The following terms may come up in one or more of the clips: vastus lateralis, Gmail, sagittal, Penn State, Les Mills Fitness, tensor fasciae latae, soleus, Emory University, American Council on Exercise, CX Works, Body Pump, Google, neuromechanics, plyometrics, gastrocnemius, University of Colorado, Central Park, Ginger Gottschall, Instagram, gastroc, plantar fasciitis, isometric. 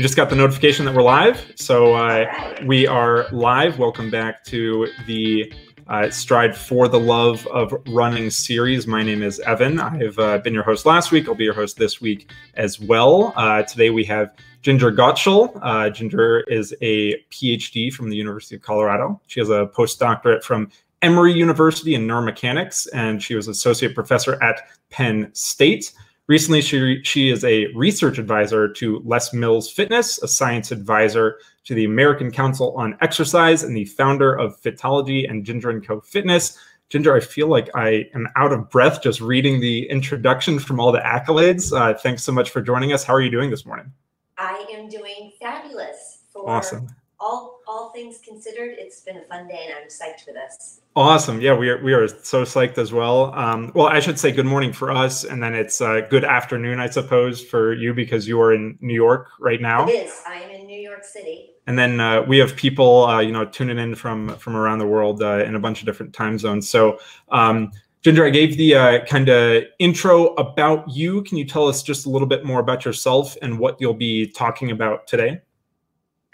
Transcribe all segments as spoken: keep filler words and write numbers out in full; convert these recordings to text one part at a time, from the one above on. We just got the notification that we're live. So uh, we are live. Welcome back to the uh, Stride for the Love of Running series. My name is Evan. I've uh, been your host last week. I'll be your host this week as well. Uh, today we have Ginger Gottschall. Uh, Ginger is a P H D from the University of Colorado. She has a postdoctorate from Emory University in neuromechanics, and she was associate professor at Penn State. Recently, she she is a research advisor to Les Mills Fitness, a science advisor to the American Council on Exercise, and the founder of Fitology and Ginger and Co. Fitness. Ginger, I feel like I am out of breath just reading the introduction from all the accolades. Uh, thanks so much for joining us. How are you doing this morning? I am doing fabulous. For awesome. All all things considered, it's been a fun day, and I'm psyched for this. Awesome. Yeah, we are we are so psyched as well. Um, well, I should say good morning for us, and then it's uh, good afternoon, I suppose, for you because you are in New York right now. It is. I am in New York City. And then uh, we have people, uh, you know, tuning in from from around the world uh, in a bunch of different time zones. So, um, Ginger, I gave the uh, kind of intro about you. Can you tell us just a little bit more about yourself and what you'll be talking about today?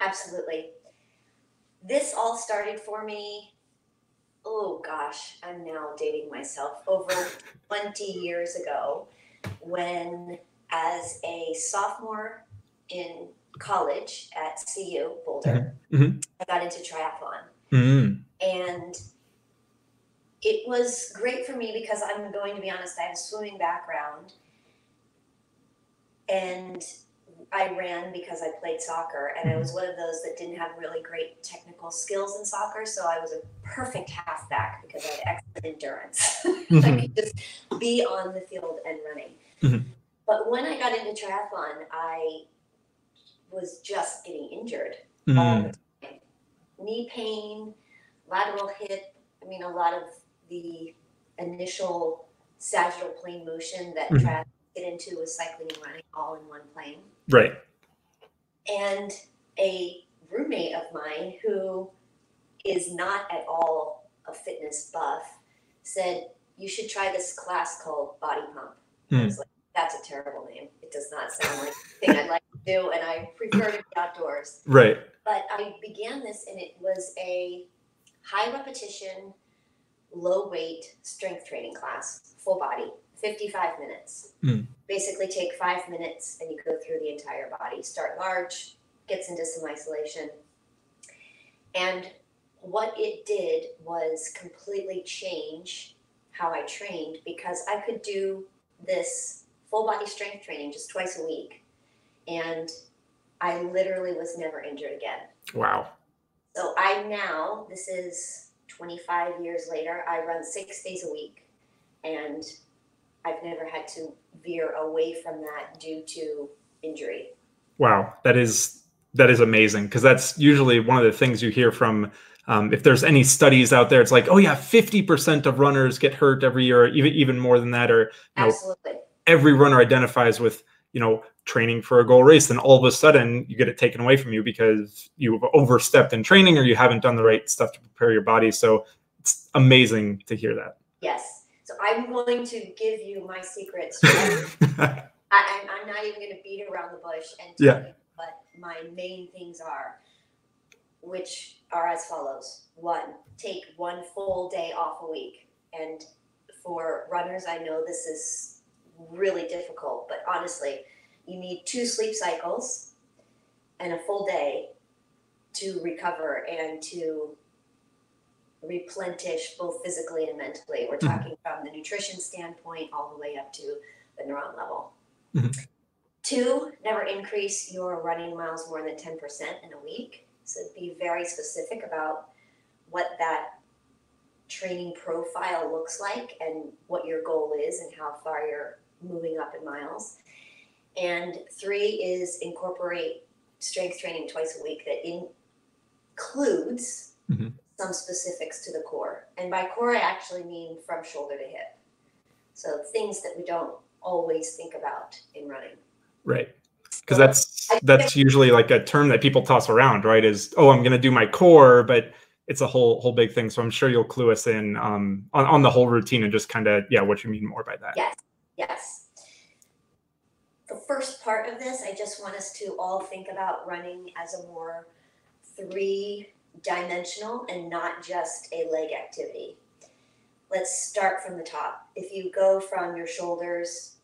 Absolutely. This all started for me. Oh gosh, I'm now dating myself, over twenty years ago, when as a sophomore in college at C U Boulder, mm-hmm. I got into triathlon. Mm-hmm. And it was great for me because, I'm going to be honest, I have a swimming background, and I ran because I played soccer, and I was one of those that didn't have really great technical skills in soccer, so I was a perfect halfback because I had excellent endurance. Mm-hmm. I could just be on the field and running. Mm-hmm. But when I got into triathlon, I was just getting injured mm-hmm. all the time. Knee pain, lateral hip, I mean, a lot of the initial sagittal plane motion that mm-hmm. triathlon get into was cycling and running all in one plane. Right. And a roommate of mine, who is not at all a fitness buff, said, "You should try this class called Body Pump." Mm. I was like, that's a terrible name. It does not sound like the thing I'd like to do, and I prefer to be outdoors. Right. But I began this, and it was a high repetition, low weight strength training class, full body. fifty-five minutes. Mm. Basically take five minutes and you go through the entire body. Start large, gets into some isolation. And what it did was completely change how I trained, because I could do this full body strength training just twice a week. And I literally was never injured again. Wow. So I now, this is twenty-five years later, I run six days a week, and I've never had to veer away from that due to injury. Wow. That is, that is amazing. Cause that's usually one of the things you hear from, um, if there's any studies out there, it's like, oh yeah, fifty percent of runners get hurt every year, even, even more than that, or you Absolutely. know, every runner identifies with, you know, training for a goal race. And all of a sudden you get it taken away from you because you've overstepped in training or you haven't done the right stuff to prepare your body. So it's amazing to hear that. Yes. So I'm going to give you my secrets. I, I'm, I'm not even going to beat around the bush and tell yeah. you what my main things are, which are as follows. One, take one full day off a week. And for runners, I know this is really difficult, but honestly, you need two sleep cycles and a full day to recover and to replenish, both physically and mentally. We're talking mm-hmm. from the nutrition standpoint all the way up to the neuron level. Mm-hmm. Two, never increase your running miles more than ten percent in a week. So be very specific about what that training profile looks like and what your goal is and how far you're moving up in miles. And three is incorporate strength training twice a week that in- includes mm-hmm. some specifics to the core. And by core, I actually mean from shoulder to hip. So things that we don't always think about in running. Right. Because that's that's usually like a term that people toss around, right? Is, oh, I'm going to do my core, but it's a whole whole big thing. So I'm sure you'll clue us in um, on, on the whole routine and just kind of, yeah, what you mean more by that. Yes. Yes. The the first part of this, I just want us to all think about running as a more three-dimensional and not just a leg activity. Let's start from the top. If you go from your shoulders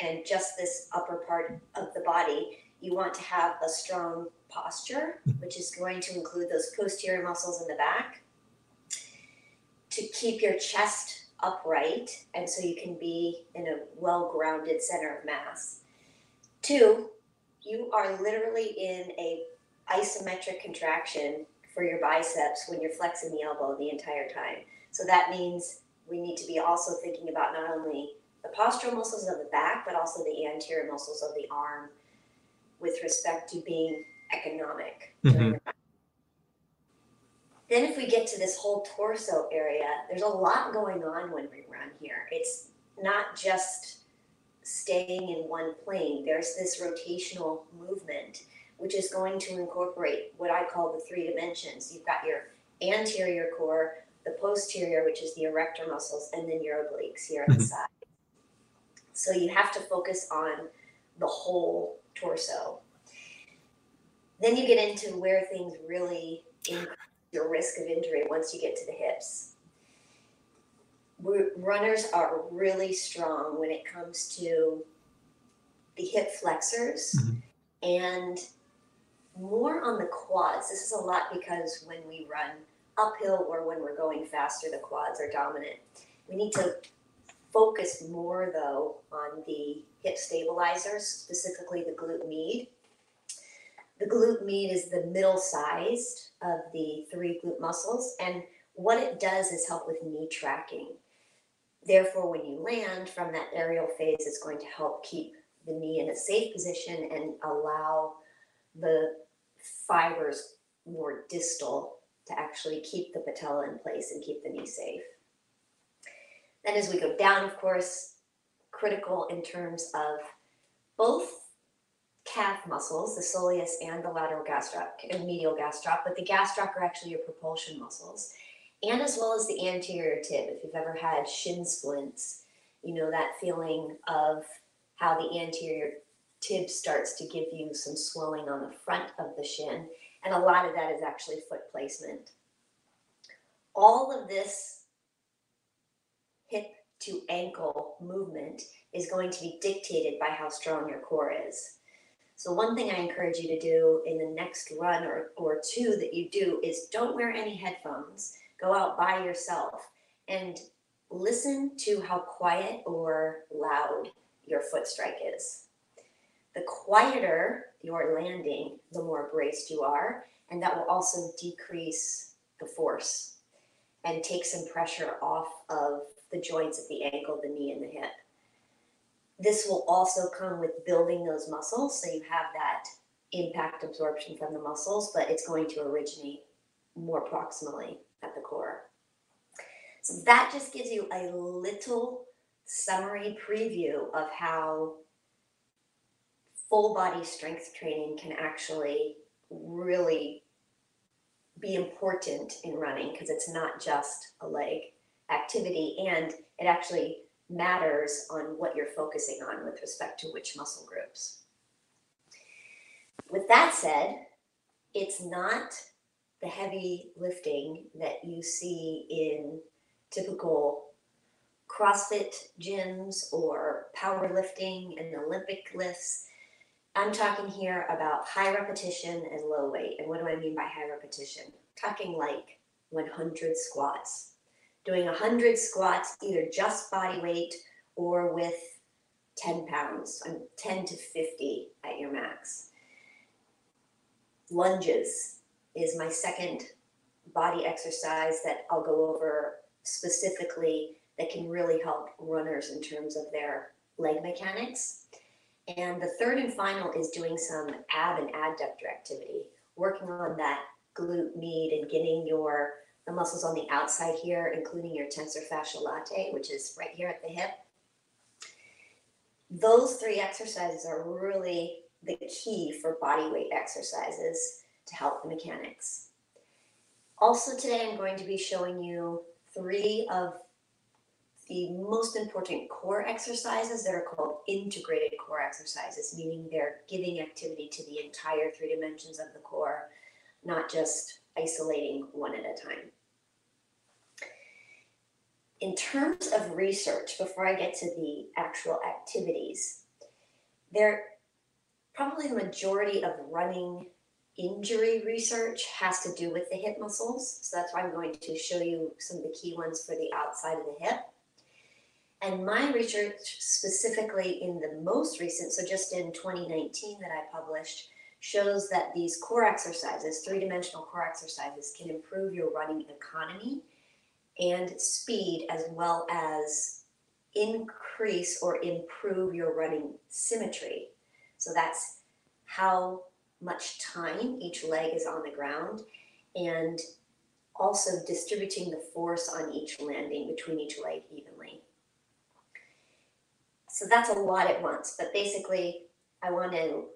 and just this upper part of the body, you want to have a strong posture, which is going to include those posterior muscles in the back, to keep your chest upright, and so you can be in a well-grounded center of mass. Two, you are literally in a isometric contraction for your biceps when you're flexing the elbow the entire time. So that means we need to be also thinking about not only the postural muscles of the back, but also the anterior muscles of the arm with respect to being economic. Mm-hmm. Then if we get to this whole torso area, there's a lot going on when we run here. It's not just staying in one plane. There's this rotational movement, which is going to incorporate what I call the three dimensions. You've got your anterior core, the posterior, which is the erector muscles, and then your obliques here at the side. So you have to focus on the whole torso. Then you get into where things really increase your risk of injury once you get to the hips. We're, runners are really strong when it comes to the hip flexors, mm-hmm. and more on the quads. This is a lot because when we run uphill or when we're going faster, the quads are dominant. We need to focus more, though, on the hip stabilizers, specifically the glute med. The glute med is the middle sized of the three glute muscles, and what it does is help with knee tracking. Therefore, when you land from that aerial phase, it's going to help keep the knee in a safe position and allow the fibers more distal to actually keep the patella in place and keep the knee safe. Then as we go down, of course, critical in terms of both calf muscles, the soleus and the lateral gastroc and medial gastroc, but the gastroc are actually your propulsion muscles, and as well as the anterior tib. If you've ever had shin splints, you know that feeling of how the anterior tib starts to give you some swelling on the front of the shin, and a lot of that is actually foot placement. All of this hip to ankle movement is going to be dictated by how strong your core is. So one thing I encourage you to do in the next run or, or two that you do is don't wear any headphones. Go out by yourself and listen to how quiet or loud your foot strike is. The quieter you're landing, the more braced you are, and that will also decrease the force and take some pressure off of the joints of the ankle, the knee, and the hip. This will also come with building those muscles, so you have that impact absorption from the muscles, but it's going to originate more proximally at the core. So that just gives you a little summary preview of how full body strength training can actually really be important in running, because it's not just a leg activity, and it actually matters on what you're focusing on with respect to which muscle groups. With that said, it's not the heavy lifting that you see in typical CrossFit gyms or powerlifting and Olympic lifts. I'm talking here about high repetition and low weight. And what do I mean by high repetition? I'm talking like one hundred squats. Doing one hundred squats, either just body weight or with ten pounds, ten to fifty at your max. Lunges is my second body exercise that I'll go over specifically that can really help runners in terms of their leg mechanics. And the third and final is doing some ab and adductor activity, working on that glute med and getting your the muscles on the outside here, including your tensor fasciae latae, which is right here at the hip. Those three exercises are really the key for body weight exercises to help the mechanics. Also today, I'm going to be showing you three of the most important core exercises that are called integrated core exercises, meaning they're giving activity to the entire three dimensions of the core, not just isolating one at a time. In terms of research, before I get to the actual activities, there probably the majority of running injury research has to do with the hip muscles. So that's why I'm going to show you some of the key ones for the outside of the hip. And my research specifically in the most recent, so just in twenty nineteen that I published, shows that these core exercises, three-dimensional core exercises, can improve your running economy and speed, as well as increase or improve your running symmetry. So that's how much time each leg is on the ground, and also distributing the force on each landing between each leg evenly. So that's a lot at once, but basically I want to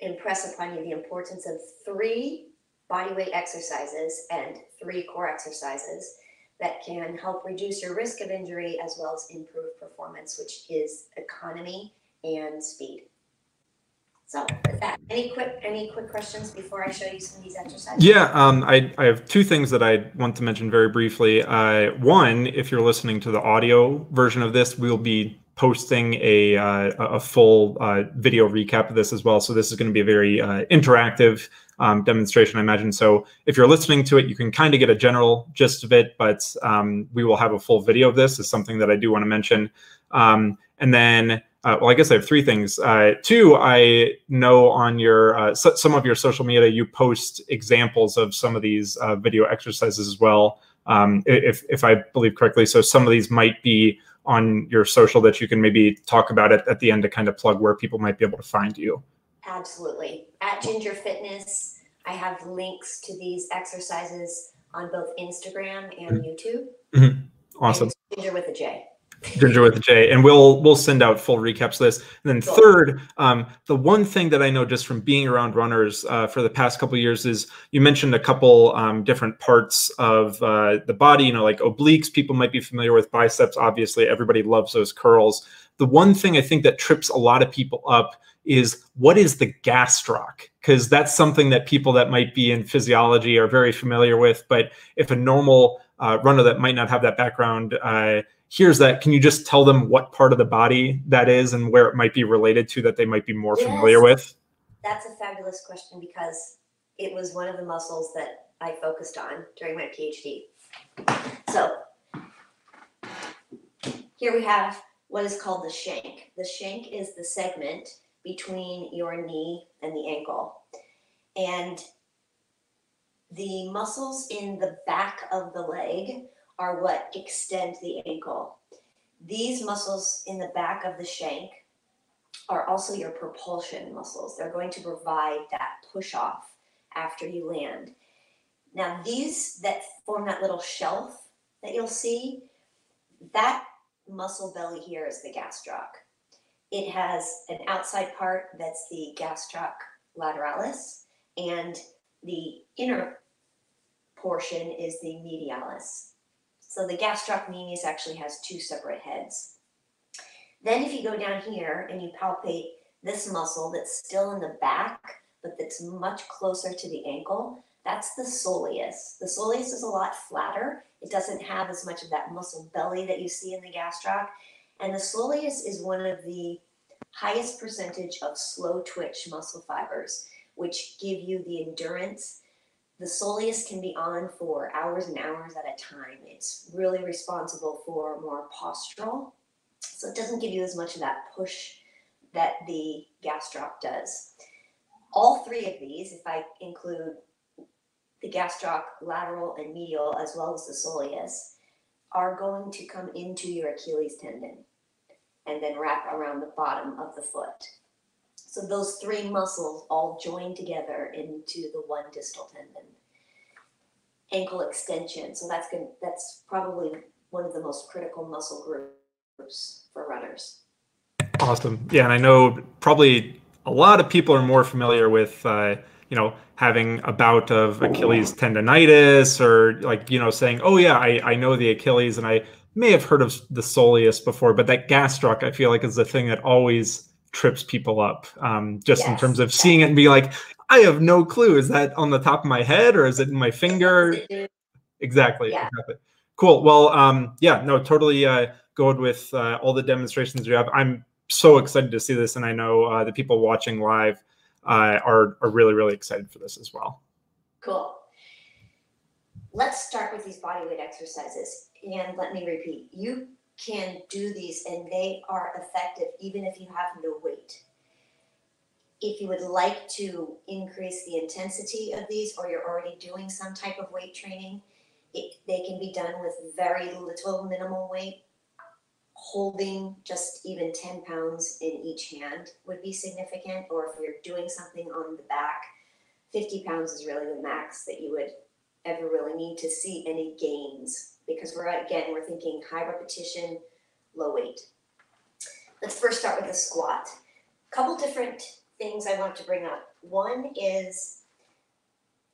impress upon you the importance of three bodyweight exercises and three core exercises that can help reduce your risk of injury as well as improve performance, which is economy and speed. So with that, any quick any quick questions before I show you some of these exercises? Yeah, um, I, I have two things that I want to mention very briefly. Uh, one, if you're listening to the audio version of this, we'll be posting a, uh, a full uh, video recap of this as well. So this is going to be a very uh, interactive um, demonstration, I imagine. So if you're listening to it, you can kind of get a general gist of it, but um, we will have a full video of this. Is something that I do want to mention. Um, and then Uh, well, I guess I have three things. Uh, two, I know on your uh, so, some of your social media, you post examples of some of these uh, video exercises as well, um, if, if I believe correctly. So some of these might be on your social that you can maybe talk about it at the end to kind of plug where people might be able to find you. Absolutely. At Ginger Fitness, I have links to these exercises on both Instagram and YouTube. Mm-hmm. Awesome. And Ginger with a J. Ginger with a J, and we'll we'll send out full recaps of this. And then third, um, the one thing that I know just from being around runners uh, for the past couple of years is you mentioned a couple um, different parts of uh, the body, you know, like obliques, people might be familiar with biceps. Obviously, everybody loves those curls. The one thing I think that trips a lot of people up is what is the gastroc? Because that's something that people that might be in physiology are very familiar with. But if a normal uh, runner that might not have that background uh, here's that, can you just tell them what part of the body that is and where it might be related to that they might be more yes. familiar with? That's a fabulous question, because it was one of the muscles that I focused on during my PhD. So here we have what is called the shank. The shank is the segment between your knee and the ankle. And the muscles in the back of the leg are what extend the ankle. These muscles in the back of the shank are also your propulsion muscles. They're going to provide that push off after you land. Now these that form that little shelf that you'll see, that muscle belly here is the gastroc. It has an outside part that's the gastroc lateralis, and the inner portion is the medialis. So the gastroc medius actually has two separate heads. Then if you go down here and you palpate this muscle that's still in the back, but that's much closer to the ankle, that's the soleus. The soleus is a lot flatter. It doesn't have as much of that muscle belly that you see in the gastroc. And the soleus is one of the highest percentage of slow twitch muscle fibers, which give you the endurance. The soleus can be on for hours and hours at a time. It's really responsible for more postural. So it doesn't give you as much of that push that the gastroc does. All three of these, if I include the gastroc, lateral, and medial, as well as the soleus, are going to come into your Achilles tendon and then wrap around the bottom of the foot. So those three muscles all join together into the one distal tendon. Ankle extension, so that's good, that's probably one of the most critical muscle groups for runners. Awesome. Yeah, and I know probably a lot of people are more familiar with uh, you know, having a bout of Achilles tendonitis, or like, you know, saying, oh yeah, I, I know the Achilles and I may have heard of the soleus before, but that gastroc, I feel like, is the thing that always trips people up, um, just yes. in terms of seeing it and be like, I have no clue. Is that on the top of my head or is it in my finger? Exactly. Yeah. Exactly. Cool. Well, um, yeah, no, totally uh, good with uh, all the demonstrations you have. I'm so excited to see this. And I know uh, the people watching live uh, are, are really, really excited for this as well. Cool. Let's start with these bodyweight exercises. And let me repeat, you can do these and they are effective even if you have no weight. If you would like to increase the intensity of these, or you're already doing some type of weight training, it, they can be done with very little minimal weight. Holding just even ten pounds in each hand would be significant, or if you're doing something on the back, fifty pounds is really the max that you would ever really need to see any gains, because we're, again, we're thinking high repetition, low weight. Let's first start with a squat. A couple different things I want to bring up. One is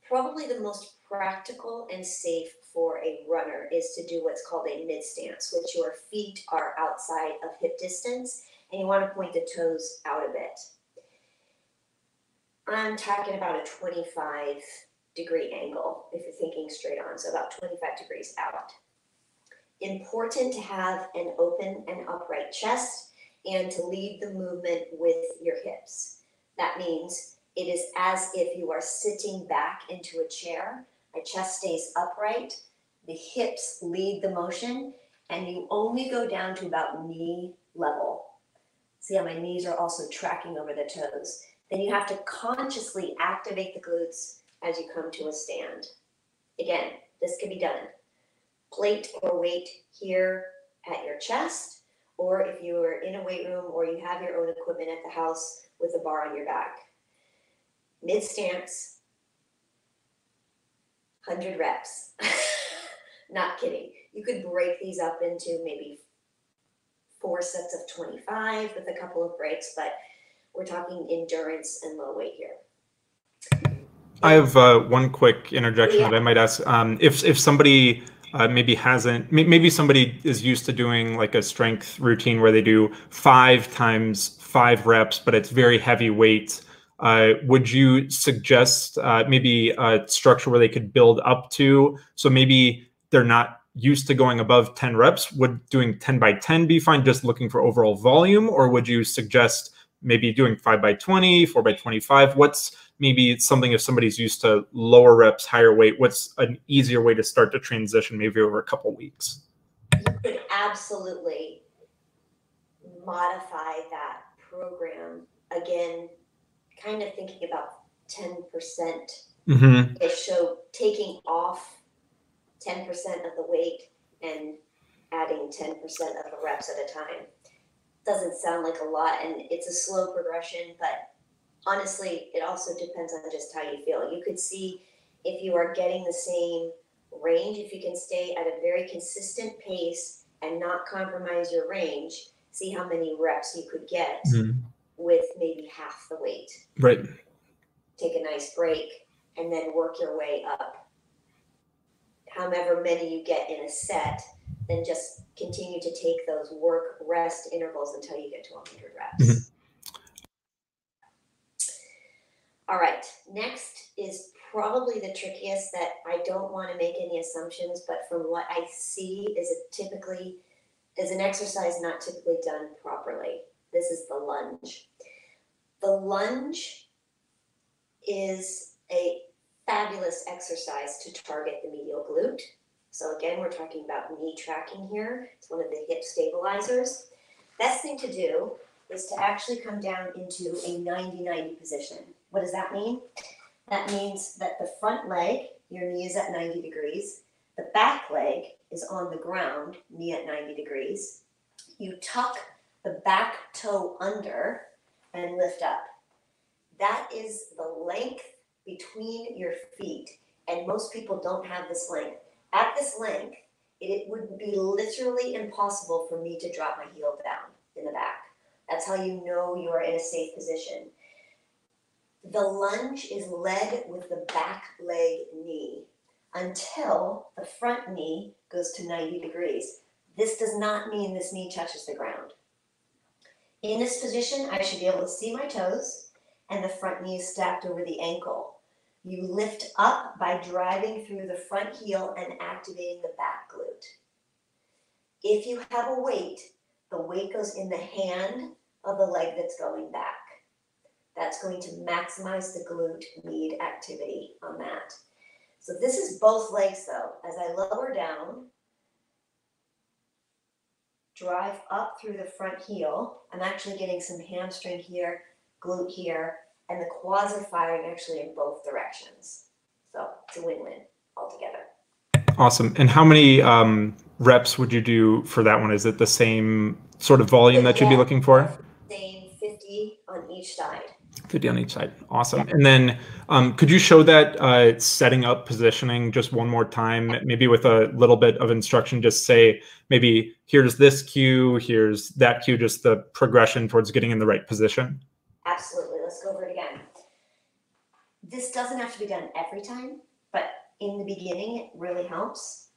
probably the most practical and safe for a runner is to do what's called a mid stance, which your feet are outside of hip distance and you want to point the toes out a bit. I'm talking about a twenty-five degree angle if you're thinking straight on, so about twenty-five degrees out. Important to have an open and upright chest and to lead the movement with your hips. That means it is as if you are sitting back into a chair. The chest stays upright, the hips lead the motion, and you only go down to about knee level. See how my knees are also tracking over the toes. Then you have to consciously activate the glutes as you come to a stand. Again, this can be done. Plate or weight here at your chest, or if you are in a weight room or you have your own equipment at the house with a bar on your back. Mid stance, one hundred reps. Not kidding. You could break these up into maybe four sets of twenty-five with a couple of breaks, but we're talking endurance and low weight here. I have uh, one quick interjection yeah. that I might ask. Um, if if somebody uh, maybe hasn't, maybe somebody is used to doing like a strength routine where they do five times five reps, but it's very heavy weight. Uh, would you suggest uh, maybe a structure where they could build up to? So maybe they're not used to going above ten reps. Would doing ten by ten be fine? Just looking for overall volume, or would you suggest maybe doing five by twenty, four by twenty-five? What's maybe it's something if somebody's used to lower reps, higher weight, what's an easier way to start to transition maybe over a couple weeks? You could absolutely modify that program. Again, kind of thinking about ten percent. Mm-hmm. So taking off ten percent of the weight and adding ten percent of the reps at a time. Doesn't sound like a lot, and it's a slow progression, but honestly, it also depends on just how you feel. You could see if you are getting the same range, if you can stay at a very consistent pace and not compromise your range, see how many reps you could get mm-hmm. with maybe half the weight. Right. Take a nice break and then work your way up. However many you get in a set, then just continue to take those work rest intervals until you get to one hundred reps. Mm-hmm. All right, next is probably the trickiest that I don't want to make any assumptions, but from what I see is it typically is an exercise not typically done properly. This is the lunge. The lunge is a fabulous exercise to target the medial glute. So again, we're talking about knee tracking here. It's one of the hip stabilizers. Best thing to do is to actually come down into a ninety ninety position. What does that mean? That means that the front leg, your knee is at ninety degrees. The back leg is on the ground, knee at ninety degrees. You tuck the back toe under and lift up. That is the length between your feet. And most people don't have this length. At this length, it would be literally impossible for me to drop my heel down in the back. That's how you know you are in a safe position. The lunge is led with the back leg knee until the front knee goes to ninety degrees. This does not mean this knee touches the ground. In this position, I should be able to see my toes and the front knee is stacked over the ankle. You lift up by driving through the front heel and activating the back glute. If you have a weight, the weight goes in the hand of the leg that's going back. That's going to maximize the glute med activity on that. So this is both legs though. As I lower down, drive up through the front heel. I'm actually getting some hamstring here, glute here, and the quads are firing actually in both directions. So it's a win-win altogether. Awesome. And how many um, reps would you do for that one? Is it the same sort of volume that you'd be looking for? Same fifty on each side. fifty on each side. Awesome. Yeah. And then um, could you show that uh, setting up positioning just one more time, maybe with a little bit of instruction, just say, maybe here's this cue, here's that cue, just the progression towards getting in the right position? Absolutely. Let's go over it again. This doesn't have to be done every time, but in the beginning, it really helps.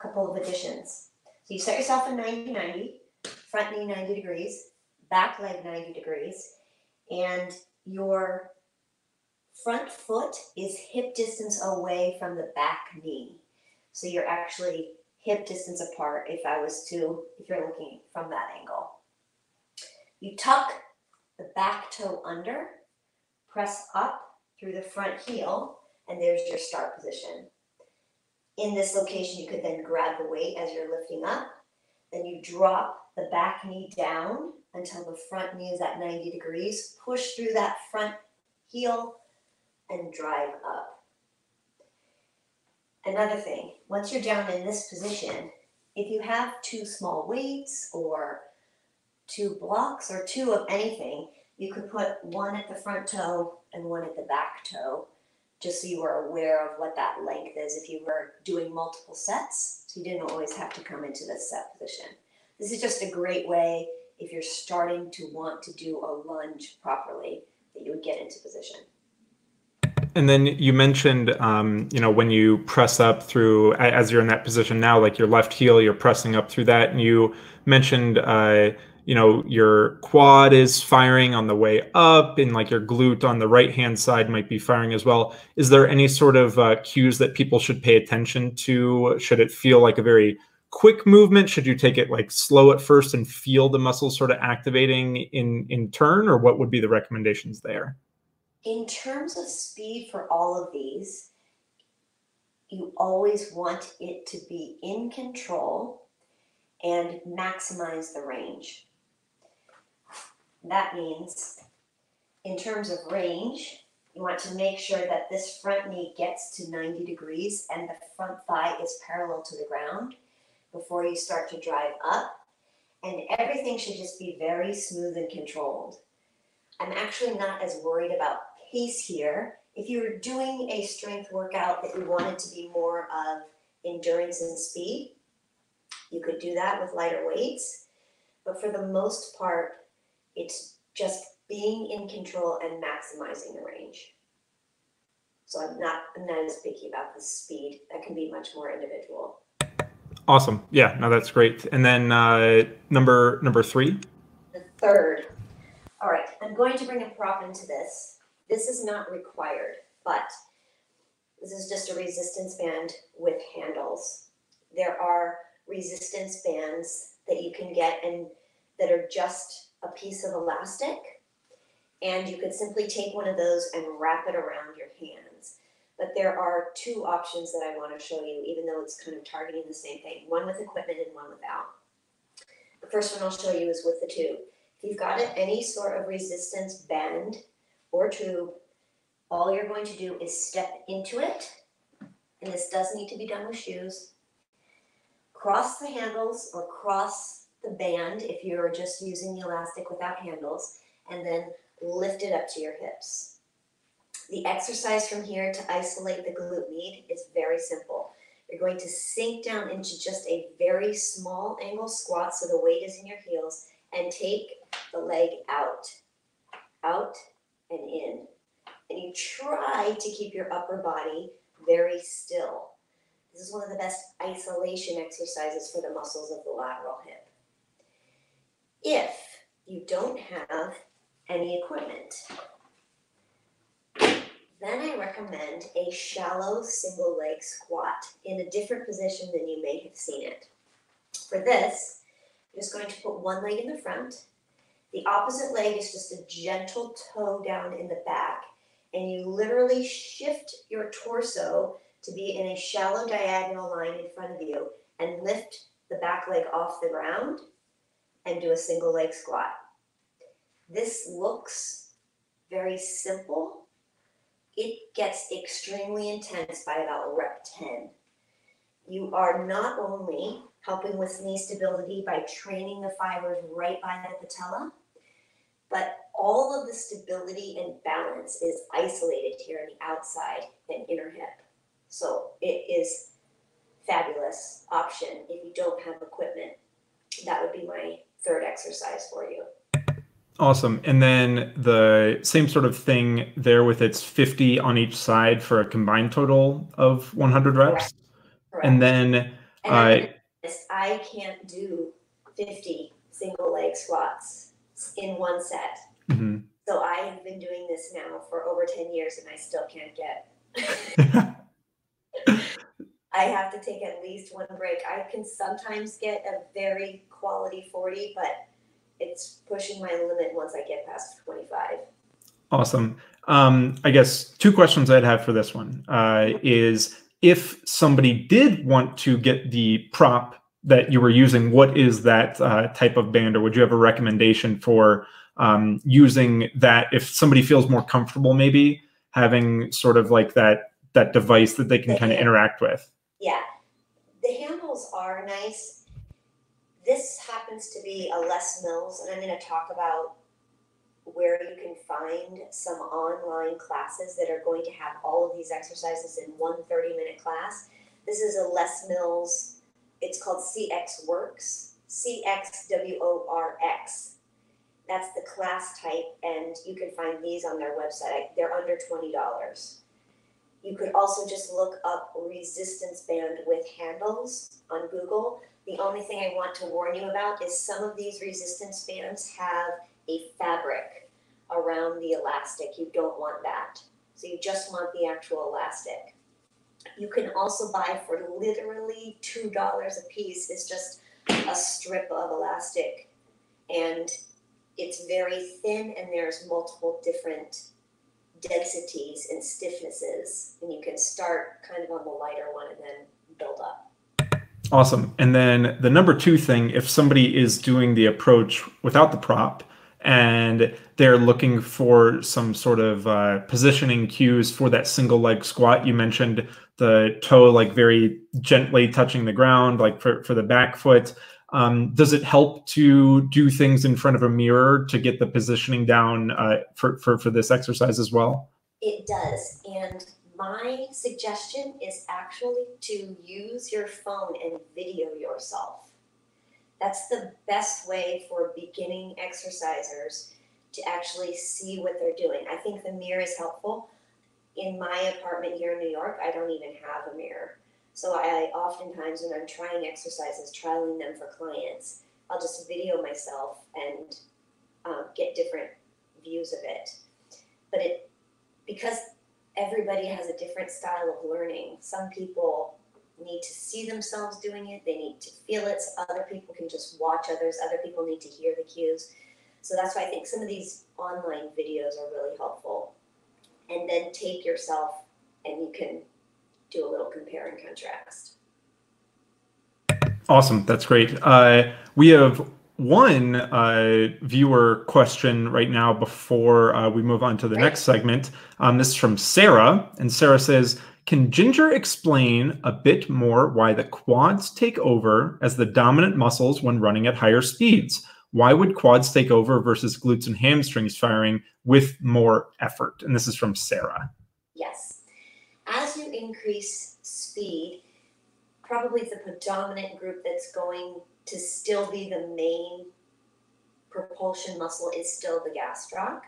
A couple of additions. So you set yourself a ninety ninety, front knee ninety degrees, back leg ninety degrees, and your front foot is hip distance away from the back knee. So you're actually hip distance apart if I was to, if you're looking from that angle. You tuck the back toe under, press up through the front heel, and there's your start position. In this location, you could then grab the weight as you're lifting up. Then you drop the back knee down until the front knee is at ninety degrees. Push through that front heel and drive up. Another thing, once you're down in this position, if you have two small weights or two blocks or two of anything, you could put one at the front toe and one at the back toe, just so you were aware of what that length is if you were doing multiple sets, so you didn't always have to come into this set position. This is just a great way, if you're starting to want to do a lunge properly, that you would get into position. And then you mentioned, um, you know, when you press up through, as you're in that position now, like your left heel, you're pressing up through that, and you mentioned, uh, you know, your quad is firing on the way up and like your glute on the right hand side might be firing as well. Is there any sort of uh, cues that people should pay attention to? Should it feel like a very quick movement? Should you take it like slow at first and feel the muscles sort of activating in, in turn, or what would be the recommendations there? In terms of speed for all of these, you always want it to be in control and maximize the range. That means in terms of range, you want to make sure that this front knee gets to ninety degrees and the front thigh is parallel to the ground before you start to drive up. And everything should just be very smooth and controlled. I'm actually not as worried about pace here. If you were doing a strength workout that you wanted to be more of endurance and speed, you could do that with lighter weights, but for the most part, it's just being in control and maximizing the range. So I'm not, I'm not as picky about the speed. That can be much more individual. Awesome. Yeah, no, that's great. And then uh, number, number three? The third. All right, I'm going to bring a prop into this. This is not required, but this is just a resistance band with handles. There are resistance bands that you can get and that are just a piece of elastic, and you could simply take one of those and wrap it around your hands. But there are two options that I want to show you, even though it's kind of targeting the same thing, one with equipment and one without. The first one I'll show you is with the tube. If you've got any sort of resistance band or tube, all you're going to do is step into it, and this does need to be done with shoes. Cross the handles or cross the band if you're just using the elastic without handles, and then lift it up to your hips. The exercise from here to isolate the glute med is very simple. You're going to sink down into just a very small angle squat so the weight is in your heels, and take the leg out, out and in. And you try to keep your upper body very still. This is one of the best isolation exercises for the muscles of the lateral hip. If you don't have any equipment, then I recommend a shallow single leg squat in a different position than you may have seen it. For this, I'm just going to put one leg in the front. The opposite leg is just a gentle toe down in the back, and you literally shift your torso to be in a shallow diagonal line in front of you and lift the back leg off the ground and do a single leg squat. This looks very simple. It gets extremely intense by about rep ten. You are not only helping with knee stability by training the fibers right by the patella, but all of the stability and balance is isolated here in the outside and inner hip. So it is a fabulous option if you don't have equipment. That would be my third exercise for you. Awesome. And then the same sort of thing there with its fifty on each side for a combined total of one hundred reps. Correct. Correct. And then and I, uh, I can't do fifty single leg squats in one set. Mm-hmm. So I have been doing this now for over ten years and I still can't get I have to take at least one break. I can sometimes get a very quality forty, but it's pushing my limit once I get past twenty-five. Awesome. Um, I guess two questions I'd have for this one uh, is if somebody did want to get the prop that you were using, what is that uh, type of band, or would you have a recommendation for um, using that if somebody feels more comfortable maybe having sort of like that that device that they can the kind of interact with? Yeah, the handles are nice. This happens to be a Les Mills, and I'm going to talk about where you can find some online classes that are going to have all of these exercises in one thirty-minute class. This is a Les Mills. It's called C X Works, C X W O R X. That's the class type, and you can find these on their website. They're under twenty dollars. You could also just look up resistance band with handles on Google. The only thing I want to warn you about is some of these resistance bands have a fabric around the elastic. You don't want that. So you just want the actual elastic. You can also buy for literally two dollars a piece. It's just a strip of elastic. And it's very thin, and there's multiple different densities and stiffnesses, and you can start kind of on the lighter one and then build up. Awesome. And then the number two thing, if somebody is doing the approach without the prop and they're looking for some sort of uh, positioning cues for that single leg squat, you mentioned the toe like very gently touching the ground, like for, for the back foot. Um, does it help to do things in front of a mirror to get the positioning down uh, for, for, for this exercise as well? It does. And my suggestion is actually to use your phone and video yourself. That's the best way for beginning exercisers to actually see what they're doing. I think the mirror is helpful. In my apartment here in New York, I don't even have a mirror. So I oftentimes, when I'm trying exercises, trialing them for clients, I'll just video myself and um, get different views of it. But it, because everybody has a different style of learning, some people need to see themselves doing it, they need to feel it, so other people can just watch others, other people need to hear the cues. So that's why I think some of these online videos are really helpful. And then tape yourself and you can do a little compare and contrast. Awesome. That's great. Uh, we have one uh, viewer question right now before uh, we move on to the right. next segment. Um, this is from Sarah. And Sarah says, can Ginger explain a bit more why the quads take over as the dominant muscles when running at higher speeds? Why would quads take over versus glutes and hamstrings firing with more effort? And this is from Sarah. Yes. As you increase speed, probably the predominant group that's going to still be the main propulsion muscle is still the gastroc.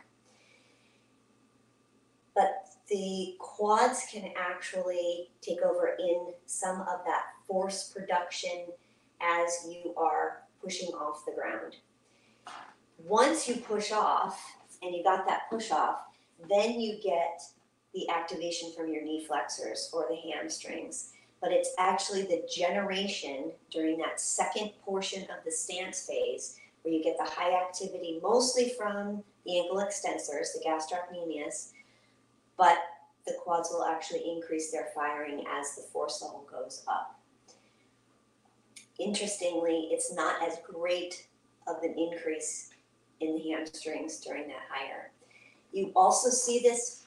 But the quads can actually take over in some of that force production as you are pushing off the ground. Once you push off and you got that push off, then you get the activation from your knee flexors or the hamstrings. But it's actually the generation during that second portion of the stance phase where you get the high activity mostly from the ankle extensors, the gastrocnemius, but the quads will actually increase their firing as the force level goes up. Interestingly, it's not as great of an increase in the hamstrings during that higher. You also see this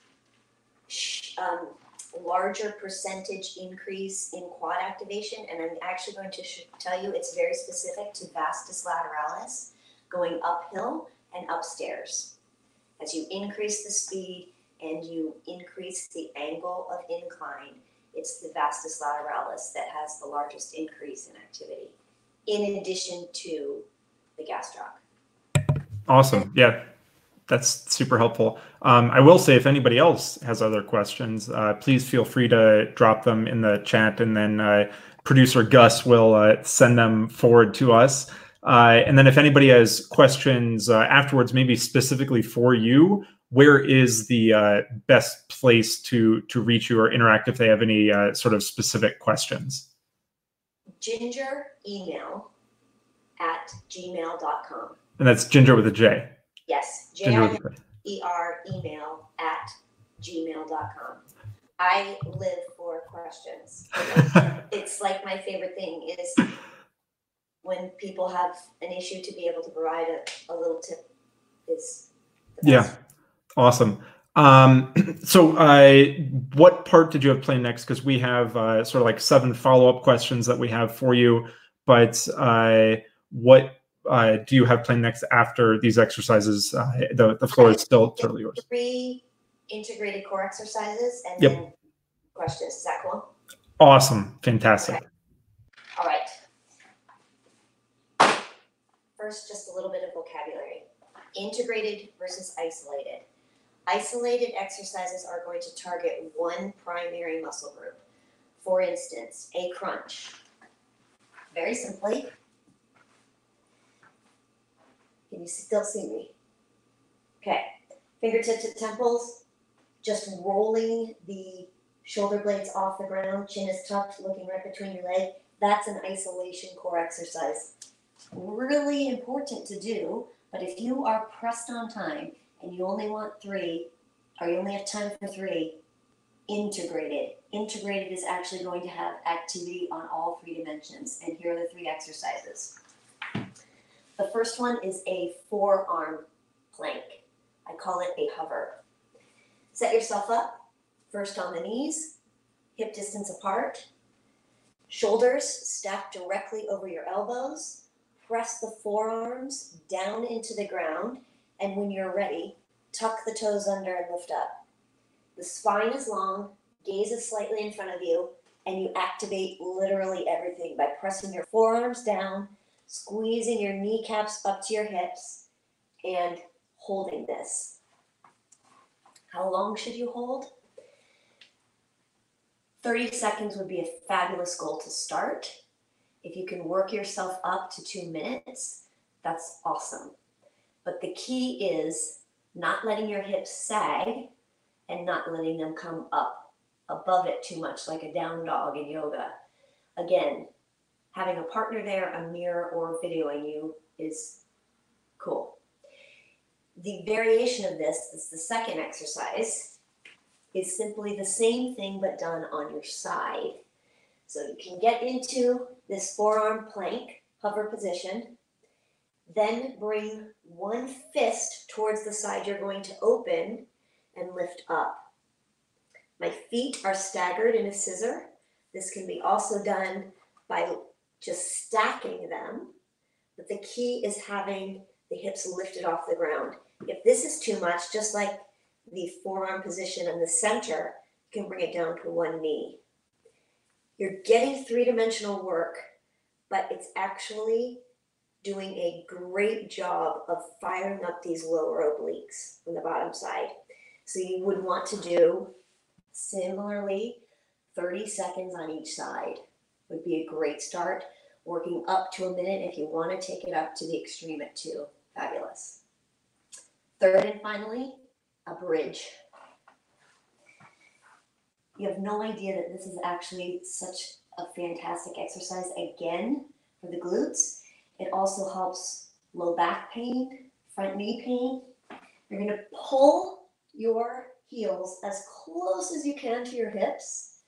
um, larger percentage increase in quad activation, and I'm actually going to tell you it's very specific to vastus lateralis, going uphill and upstairs. As you increase the speed and you increase the angle of incline, it's the vastus lateralis that has the largest increase in activity, in addition to the gastroc. Awesome. Yeah, that's super helpful. Um, I will say if anybody else has other questions, uh, please feel free to drop them in the chat, and then uh, producer Gus will uh, send them forward to us. Uh, and then if anybody has questions uh, afterwards, maybe specifically for you, where is the uh, best place to, to reach you or interact if they have any uh, sort of specific questions? Ginger email at gmail dot com. And that's Ginger with a J. Yes, J I N G E R email at gmail dot com. I live for questions. It's like my favorite thing is when people have an issue to be able to provide a, a little tip is the best. Yeah. Awesome. Um, so uh, what part did you have planned next? Because we have uh, sort of like seven follow-up questions that we have for you, but uh, what uh, do you have planned next after these exercises? Uh, the, the floor is still totally yours. Three integrated core exercises and yep. Then questions. Is that cool? Awesome. Fantastic. Okay. All right. First, just a little bit of vocabulary. Integrated versus isolated. Isolated exercises are going to target one primary muscle group. For instance, a crunch. Very simply, can you still see me? Okay, fingertips at temples, just rolling the shoulder blades off the ground, chin is tucked, looking right between your legs. That's an isolation core exercise. Really important to do, but if you are pressed on time, and you only want three, or you only have time for three, integrated. Integrated is actually going to have activity on all three dimensions, and here are the three exercises. The first one is a forearm plank. I call it a hover. Set yourself up, first on the knees, hip distance apart, shoulders stacked directly over your elbows, press the forearms down into the ground, and when you're ready, tuck the toes under and lift up. The spine is long, gaze is slightly in front of you, and you activate literally everything by pressing your forearms down, squeezing your kneecaps up to your hips, and holding this. How long should you hold? thirty seconds would be a fabulous goal to start. If you can work yourself up to two minutes, that's awesome. But the key is not letting your hips sag and not letting them come up above it too much like a down dog in yoga. Again, having a partner there, a mirror, or videoing you is cool. The variation of this, this is the second exercise, is simply the same thing but done on your side. So you can get into this forearm plank, hover position. Then bring one fist towards the side you're going to open and lift up. My feet are staggered in a scissor. This can be also done by just stacking them, but the key is having the hips lifted off the ground. If this is too much, just like the forearm position in the center, you can bring it down to one knee. You're getting three-dimensional work, but it's actually doing a great job of firing up these lower obliques on the bottom side. So you would want to do Similarly, thirty seconds on each side would be a great start, working up to a minute. If you want to take it up to the extreme at two, fabulous. Third and finally, a bridge. You have no idea that this is actually such a fantastic exercise, again, for the glutes. It also helps low back pain, front knee pain. You're going to pull your heels as close as you can to your hips,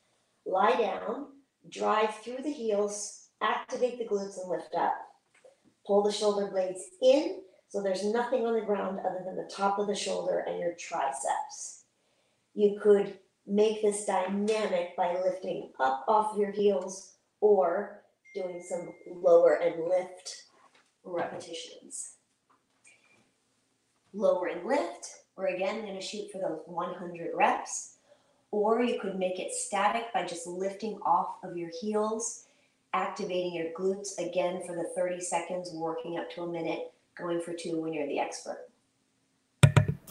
lie down, drive through the heels, activate the glutes and lift up. Pull the shoulder blades in so there's nothing on the ground other than the top of the shoulder and your triceps. You could make this dynamic by lifting up off your heels or doing some lower and lift repetitions. Lower and lift, or again, I'm going to shoot for those one hundred reps, or you could make it static by just lifting off of your heels, activating your glutes again for the thirty seconds, working up to a minute, going for two when you're the expert.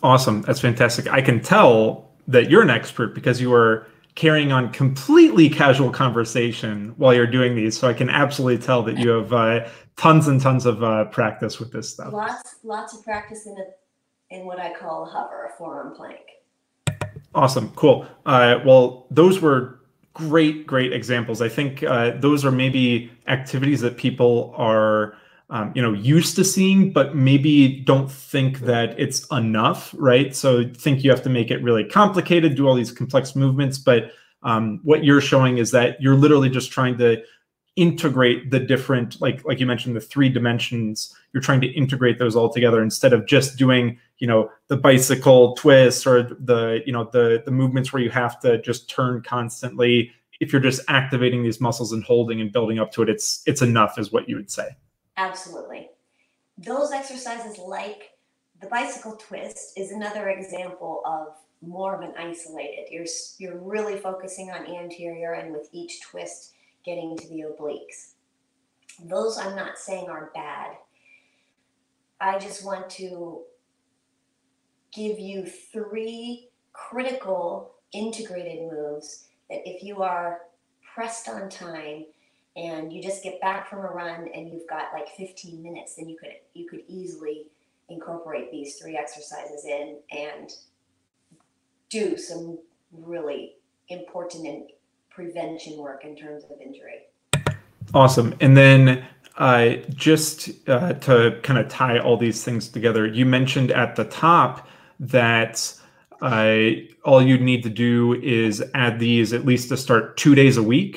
Awesome. That's fantastic. I can tell that you're an expert because you are carrying on completely casual conversation while you're doing these. So I can absolutely tell that you have uh, tons and tons of uh, practice with this stuff. Lots, lots of practice in, a, in what I call a hover, a forearm plank. Awesome. Cool. Uh, well, those were great, great examples. I think uh, those are maybe activities that people are Um, you know, used to seeing, but maybe don't think that it's enough, right? So think you have to make it really complicated, do all these complex movements. But um, what you're showing is that you're literally just trying to integrate the different, like like you mentioned, the three dimensions. You're trying to integrate those all together instead of just doing, you know, the bicycle twists or the, you know, the the movements where you have to just turn constantly. If you're just activating these muscles and holding and building up to it, it's it's enough, is what you would say. Absolutely. Those exercises, like the bicycle twist, is another example of more of an isolated. You're, you're really focusing on anterior and with each twist getting to the obliques. Those I'm not saying are bad. I just want to give you three critical integrated moves that if you are pressed on time, and you just get back from a run and you've got like fifteen minutes, then you could you could easily incorporate these three exercises in and do some really important prevention work in terms of injury. Awesome. And then uh, just uh, to kind of tie all these things together, you mentioned at the top that uh, all you need to do is add these at least to start two days a week.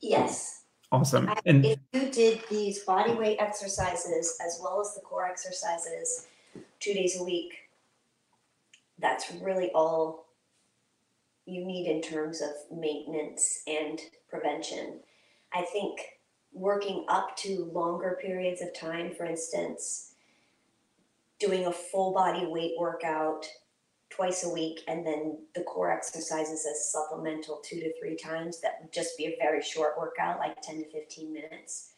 Yes. Awesome. And if you did these body weight exercises as well as the core exercises two days a week, that's really all you need in terms of maintenance and prevention. I think working up to longer periods of time, for instance, doing a full body weight workout twice a week, and then the core exercises as supplemental two to three times, that would just be a very short workout, like ten to fifteen minutes,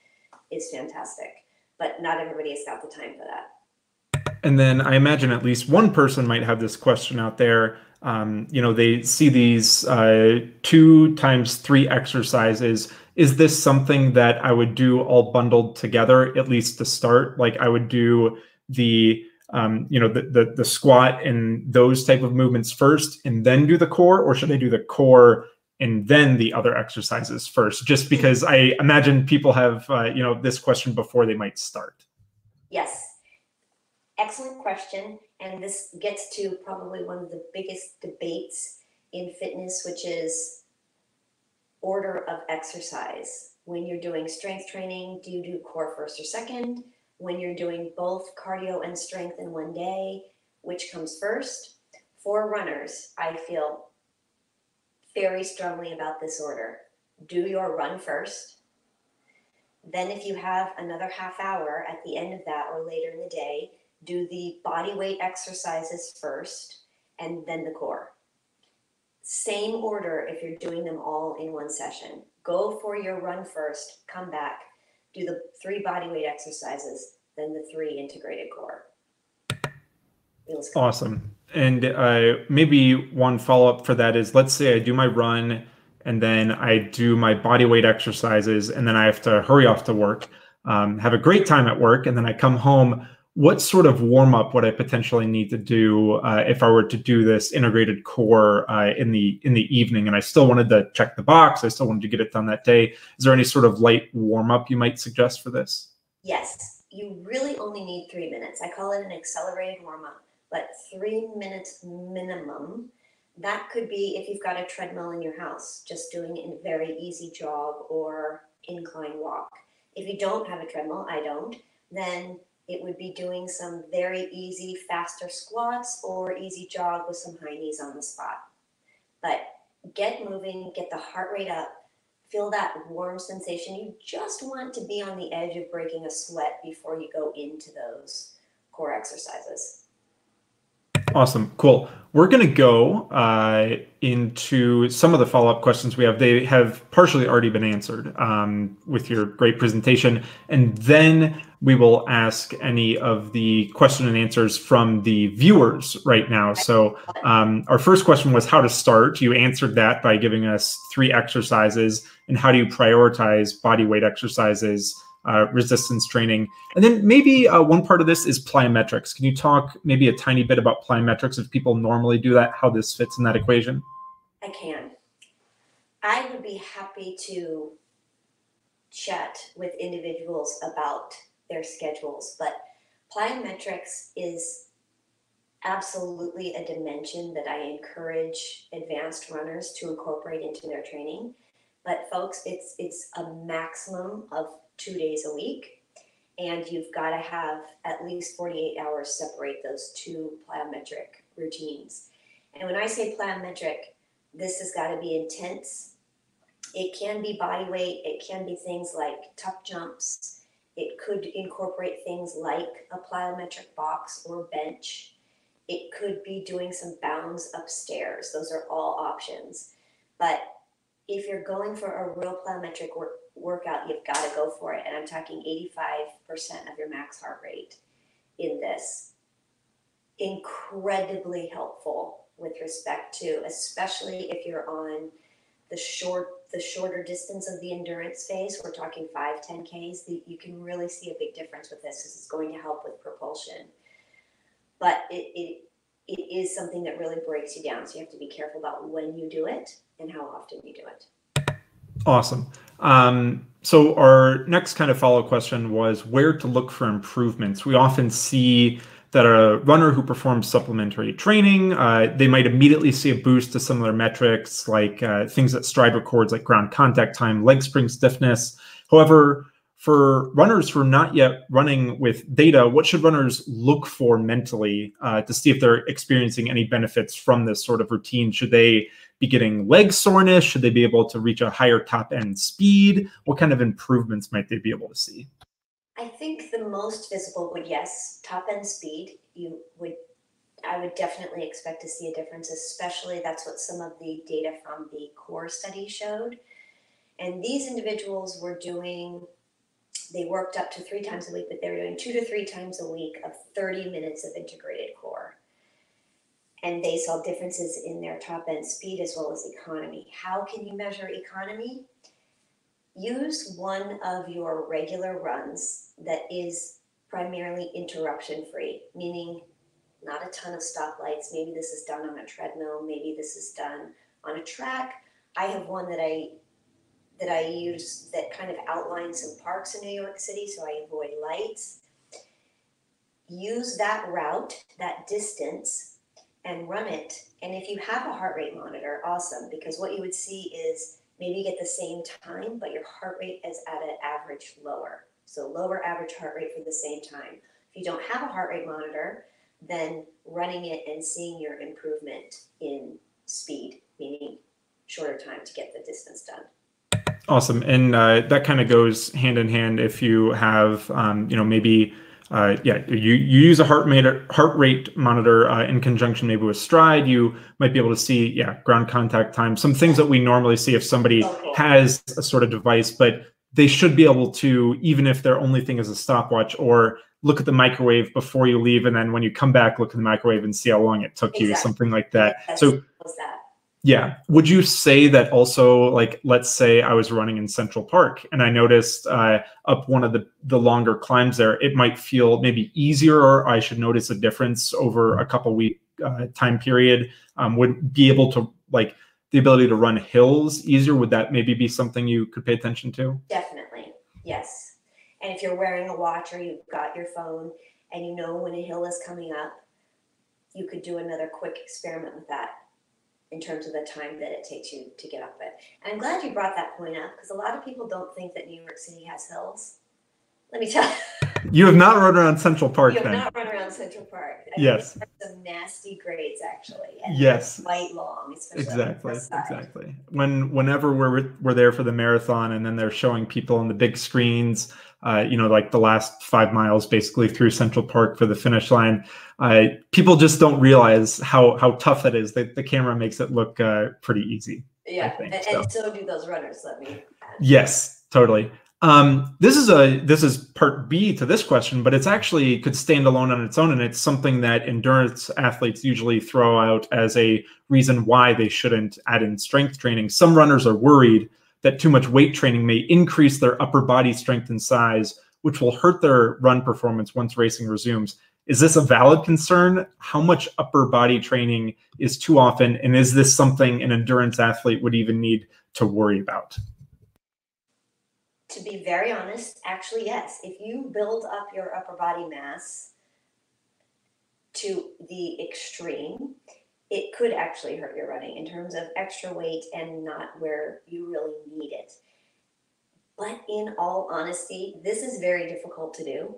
is fantastic. But not everybody has got the time for that. And then I imagine at least one person might have this question out there. Um, you know, they see these uh, two times three exercises. Is this something that I would do all bundled together, at least to start? Like I would do the Um, you know, the, the the squat and those type of movements first and then do the core, or should I do the core and then the other exercises first? Just because I imagine people have, uh, you know, this question before they might start. Yes. Excellent question. And this gets to probably one of the biggest debates in fitness, which is order of exercise. When you're doing strength training, do you do core first or second? When you're doing both cardio and strength in one day, which comes first? For runners, I feel very strongly about this order. Do your run first. Then if you have another half hour at the end of that or later in the day, do the body weight exercises first and then the core. Same order if you're doing them all in one session. Go for your run first, come back, do the three body weight exercises, then the three integrated core. Awesome. And uh, maybe one follow-up for that is, let's say I do my run and then I do my body weight exercises and then I have to hurry off to work, um, have a great time at work, and then I come home. What sort of warm-up would I potentially need to do uh, if I were to do this integrated core uh, in the in the evening? And I still wanted to check the box. I still wanted to get it done that day. Is there any sort of light warm-up you might suggest for this? Yes, you really only need three minutes. I call it an accelerated warm-up, but three minutes minimum. That could be if you've got a treadmill in your house, just doing a very easy jog or incline walk. If you don't have a treadmill, I don't, then it would be doing some very easy, faster squats or easy jog with some high knees on the spot. But get moving, get the heart rate up, feel that warm sensation. You just want to be on the edge of breaking a sweat before you go into those core exercises. Awesome. Cool. We're going to go uh, into some of the follow-up questions we have. They have partially already been answered um, with your great presentation. And then we will ask any of the question and answers from the viewers right now. So um, our first question was how to start. You answered that by giving us three exercises and how do you prioritize body weight exercises, uh, resistance training. And then maybe uh, one part of this is plyometrics. Can you talk maybe a tiny bit about plyometrics if people normally do that, how this fits in that equation? I can. I would be happy to chat with individuals about their schedules, but plyometrics is absolutely a dimension that I encourage advanced runners to incorporate into their training. But folks, it's it's a maximum of two days a week, and you've got to have at least forty-eight hours separate those two plyometric routines. And when I say plyometric, this has got to be intense. It can be body weight, it can be things like tuck jumps. It could incorporate things like a plyometric box or bench. It could be doing some bounds upstairs. Those are all options. But if you're going for a real plyometric work- workout, you've got to go for it. And I'm talking eighty-five percent of your max heart rate in this. Incredibly helpful with respect to, especially if you're on the short, the shorter distance of the endurance phase. We're talking five, ten Ks, that you can really see a big difference with this because it's going to help with propulsion. But it, it it is something that really breaks you down. So you have to be careful about when you do it and how often you do it. Awesome. Um, so our next kind of follow-up question was where to look for improvements. We often see that a runner who performs supplementary training, uh, they might immediately see a boost to similar metrics like uh, things that Stride records like ground contact time, leg spring stiffness. However, for runners who are not yet running with data, what should runners look for mentally uh, to see if they're experiencing any benefits from this sort of routine? Should they be getting leg soreness? Should they be able to reach a higher top end speed? What kind of improvements might they be able to see? I think the most visible would, yes, top end speed. You would, I would definitely expect to see a difference, especially that's what some of the data from the core study showed. And these individuals were doing, they worked up to three times a week, but they were doing two to three times a week of thirty minutes of integrated core. And they saw differences in their top end speed as well as economy. How can you measure economy? Use one of your regular runs that is primarily interruption-free, meaning not a ton of stoplights. Maybe this is done on a treadmill. Maybe this is done on a track. I have one that I that I use that kind of outlines some parks in New York City, so I avoid lights. Use that route, that distance, and run it. And if you have a heart rate monitor, awesome, because what you would see is maybe you get the same time, but your heart rate is at an average lower. So lower average heart rate for the same time. If you don't have a heart rate monitor, then running it and seeing your improvement in speed, meaning shorter time to get the distance done. Awesome. And uh, that kind of goes hand in hand if you have, um, you know, maybe Uh, yeah, you, you use a heart, mater, heart rate monitor uh, in conjunction maybe with Stride. You might be able to see, yeah, ground contact time, some things that we normally see if somebody has a sort of device, but they should be able to, even if their only thing is a stopwatch, or look at the microwave before you leave, and then when you come back, look at the microwave and see how long it took exactly. you, something like that. That's so, that. yeah. Would you say that also, like, let's say I was running in Central Park and I noticed uh, up one of the, the longer climbs there, it might feel maybe easier, or I should notice a difference over a couple week uh, time period? Um, would be able to, like, the ability to run hills easier, would that maybe be something you could pay attention to? Definitely, yes. And if you're wearing a watch or you've got your phone and you know when a hill is coming up, you could do another quick experiment with that in terms of the time that it takes you to get up it. And I'm glad you brought that point up, because a lot of people don't think that New York City has hills. Let me tell you. You have not run around Central Park then. You have then. not run around Central Park. I yes. Mean, some nasty grades, actually. And yes. Quite long, especially. Exactly. Exactly. When whenever we're we're there for the marathon, and then they're showing people on the big screens, uh, you know, like the last five miles, basically through Central Park for the finish line. Uh, people just don't realize how how tough it is. That the camera makes it look uh, pretty easy. Yeah, think, and, so. and so do those runners. Let me. Yes. Totally. Um, this is a, this is part B to this question, but it's actually could stand alone on its own. And it's something that endurance athletes usually throw out as a reason why they shouldn't add in strength training. Some runners are worried that too much weight training may increase their upper body strength and size, which will hurt their run performance once racing resumes. Is this a valid concern? How much upper body training is too often? And is this something an endurance athlete would even need to worry about? To be very honest, actually, yes. If you build up your upper body mass to the extreme, it could actually hurt your running in terms of extra weight and not where you really need it. But in all honesty, this is very difficult to do.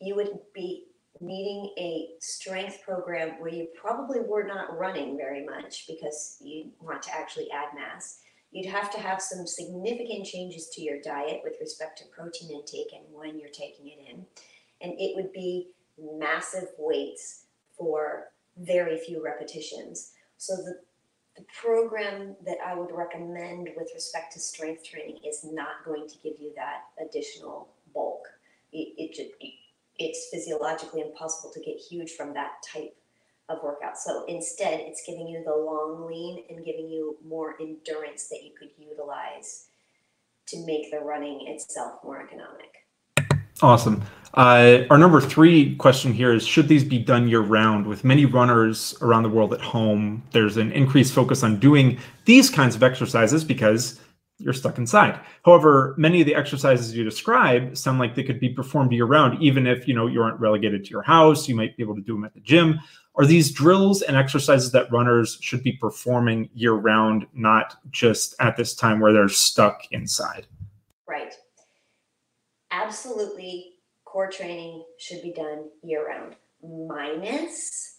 You would be needing a strength program where you probably were not running very much because you want to actually add mass. You'd have to have some significant changes to your diet with respect to protein intake and when you're taking it in. And it would be massive weights for very few repetitions. So the, the program that I would recommend with respect to strength training is not going to give you that additional bulk. It, it should be, it's physiologically impossible to get huge from that type of workout. So instead, it's giving you the long lean and giving you more endurance that you could utilize to make the running itself more economic. Awesome. Uh, our number three question here is, should these be done year round? With many runners around the world at home, there's an increased focus on doing these kinds of exercises because you're stuck inside. However, many of the exercises you describe sound like they could be performed year round, even if, you know, you aren't relegated to your house, you might be able to do them at the gym. Are these drills and exercises that runners should be performing year round, not just at this time where they're stuck inside? Right. Absolutely. Core training should be done year round, minus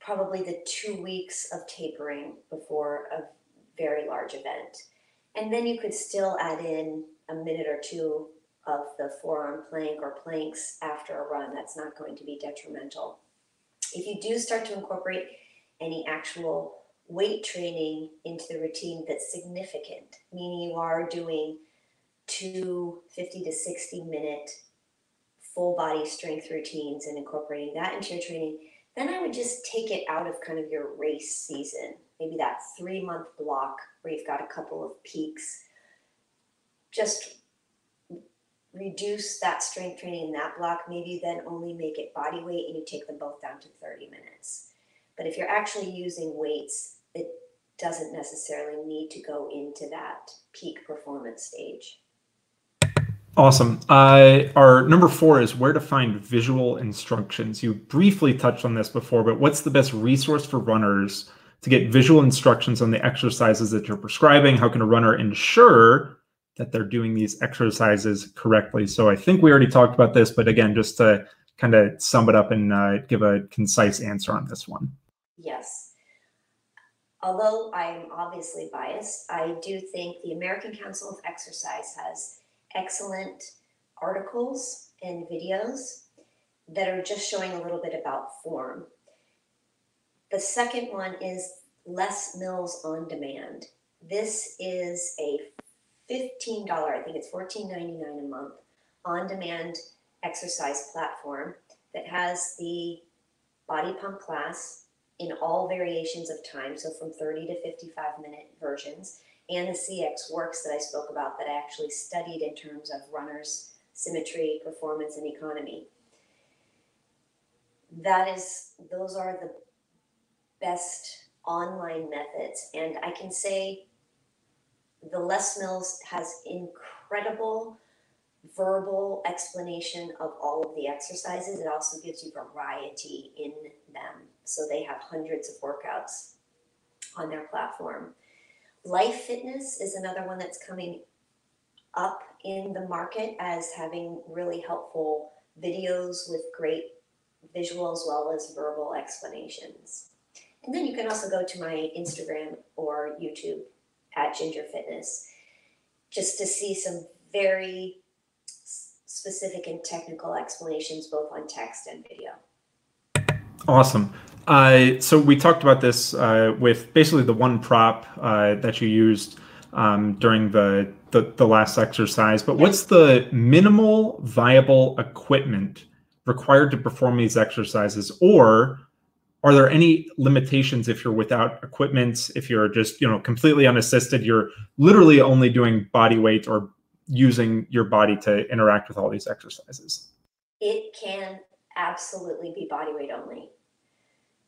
probably the two weeks of tapering before a very large event. And then you could still add in a minute or two of the forearm plank or planks after a run. That's not going to be detrimental. If you do start to incorporate any actual weight training into the routine that's significant, meaning you are doing two fifty to sixty minute full body strength routines and incorporating that into your training, then I would just take it out of kind of your race season. Maybe that three month block where you've got a couple of peaks, just reduce that strength training in that block, maybe then only make it body weight and you take them both down to thirty minutes. But if you're actually using weights, it doesn't necessarily need to go into that peak performance stage. Awesome. Uh, our number four is where to find visual instructions. You briefly touched on this before, but what's the best resource for runners to get visual instructions on the exercises that you're prescribing? How can a runner ensure that they're doing these exercises correctly? So I think we already talked about this, but again, just to kind of sum it up and uh, give a concise answer on this one. Yes. Although I'm obviously biased, I do think the American Council of Exercise has excellent articles and videos that are just showing a little bit about form. The second one is Les Mills On Demand. This is a fifteen dollars, I think it's fourteen ninety-nine a month, on-demand exercise platform that has the Body Pump class in all variations of time, so from thirty to fifty-five minute versions, and the C X Works that I spoke about that I actually studied in terms of runners, symmetry, performance, and economy. That is, those are the best online methods. And I can say the Les Mills has incredible verbal explanation of all of the exercises. It also gives you variety in them. So they have hundreds of workouts on their platform. Life Fitness is another one that's coming up in the market as having really helpful videos with great visual as well as verbal explanations. And then you can also go to my Instagram or YouTube at Ginger Fitness just to see some very specific and technical explanations, both on text and video. Awesome. Uh, so we talked about this uh, with basically the one prop uh, that you used um, during the, the, the last exercise, but what's the minimal viable equipment required to perform these exercises, or are there any limitations if you're without equipment, if you're just, you know, completely unassisted, you're literally only doing body weight or using your body to interact with all these exercises? It can absolutely be body weight only.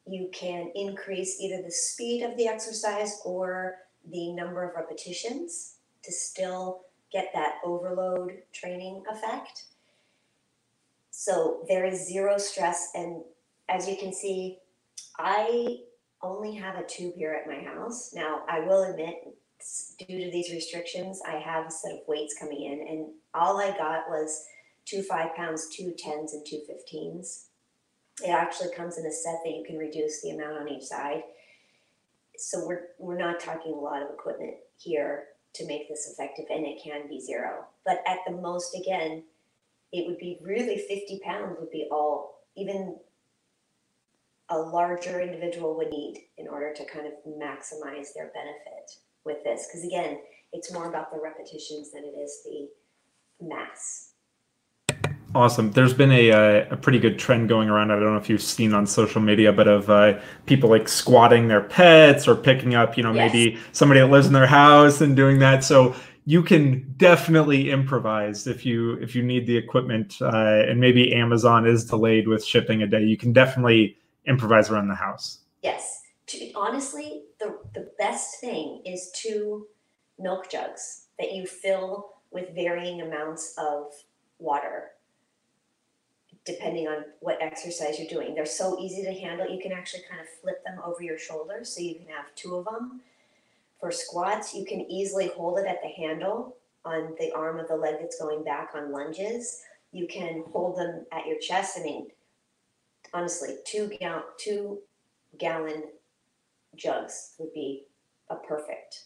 You can increase either the speed of the exercise or the number of repetitions to still get that overload training effect. So there is zero stress. And as you can see, I only have a tube here at my house. Now, I will admit, due to these restrictions, I have a set of weights coming in, and all I got was two five pounds, two tens, and two fifteens. It actually comes in a set that you can reduce the amount on each side. So we're we're not talking a lot of equipment here to make this effective, and it can be zero. But at the most, again, it would be really fifty pounds would be all, even a larger individual would need in order to kind of maximize their benefit with this. Because again, it's more about the repetitions than it is the mass. Awesome. There's been a, a, a pretty good trend going around. I don't know if you've seen on social media, but of uh, people like squatting their pets or picking up, you know, yes, maybe somebody that lives in their house and doing that. So you can definitely improvise if you if you need the equipment, uh, and maybe Amazon is delayed with shipping a day. You can definitely improvise around the house. Yes. To, honestly, the, the best thing is two milk jugs that you fill with varying amounts of water, depending on what exercise you're doing. They're so easy to handle. You can actually kind of flip them over your shoulder so you can have two of them. For squats, you can easily hold it at the handle on the arm of the leg that's going back on lunges. You can hold them at your chest. I mean, honestly, two gallon, two gallon jugs would be a perfect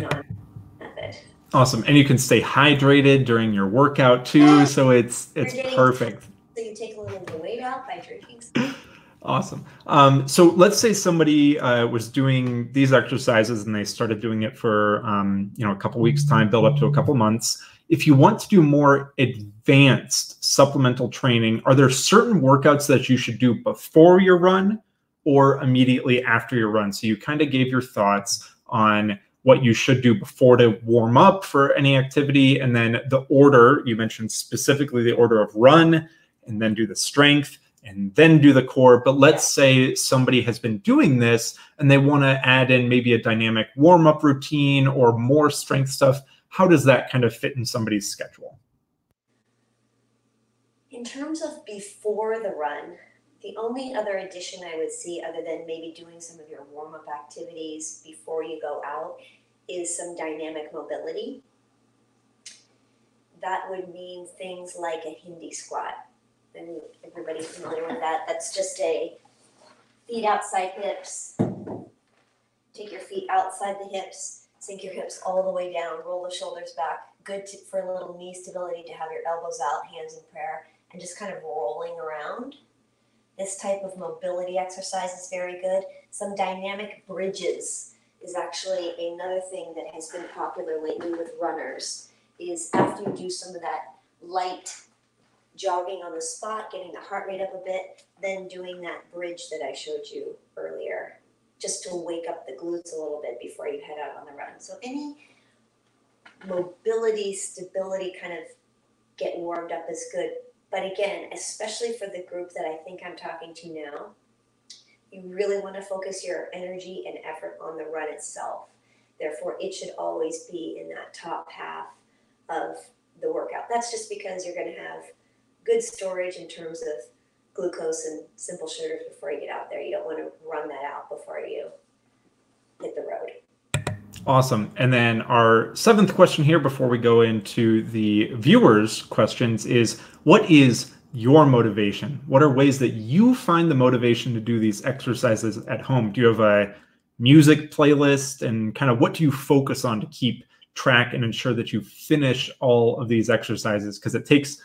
non-method. Awesome. And you can stay hydrated during your workout too. So it's, it's getting, perfect. So you take a little bit of weight out by drinking something. Awesome. Um, so let's say somebody uh, was doing these exercises and they started doing it for, um, you know, a couple weeks time, build up to a couple months. If you want to do more advanced supplemental training, are there certain workouts that you should do before your run or immediately after your run? So you kind of gave your thoughts on what you should do before to warm up for any activity. And then the order, you mentioned specifically the order of run and then do the strength, and then do the core. But let's say somebody has been doing this and they want to add in maybe a dynamic warm-up routine or more strength stuff. How does that kind of fit in somebody's schedule? In terms of before the run, the only other addition I would see, other than maybe doing some of your warm-up activities before you go out, is some dynamic mobility. That would mean things like a Hindi squat. And everybody's familiar with that. That's just a feet outside hips. Take your feet outside the hips, sink your hips all the way down, roll the shoulders back. Good to, for a little knee stability, to have your elbows out, hands in prayer, and just kind of rolling around. This type of mobility exercise is very good. Some dynamic bridges. is actually another thing that has been popular lately with runners, is after you do some of that light jogging on the spot, getting the heart rate up a bit, then doing that bridge that I showed you earlier, just to wake up the glutes a little bit before you head out on the run. So any mobility, stability kind of get warmed up is good. But again, especially for the group that I think I'm talking to now, you really want to focus your energy and effort on the run itself. Therefore, it should always be in that top half of the workout. That's just because you're going to have good storage in terms of glucose and simple sugars before you get out there. You don't want to run that out before you hit the road. Awesome. And then our seventh question here before we go into the viewers' questions is, what is your motivation? What are ways that you find the motivation to do these exercises at home? Do you have a music playlist, and kind of what do you focus on to keep track and ensure that you finish all of these exercises? Because it takes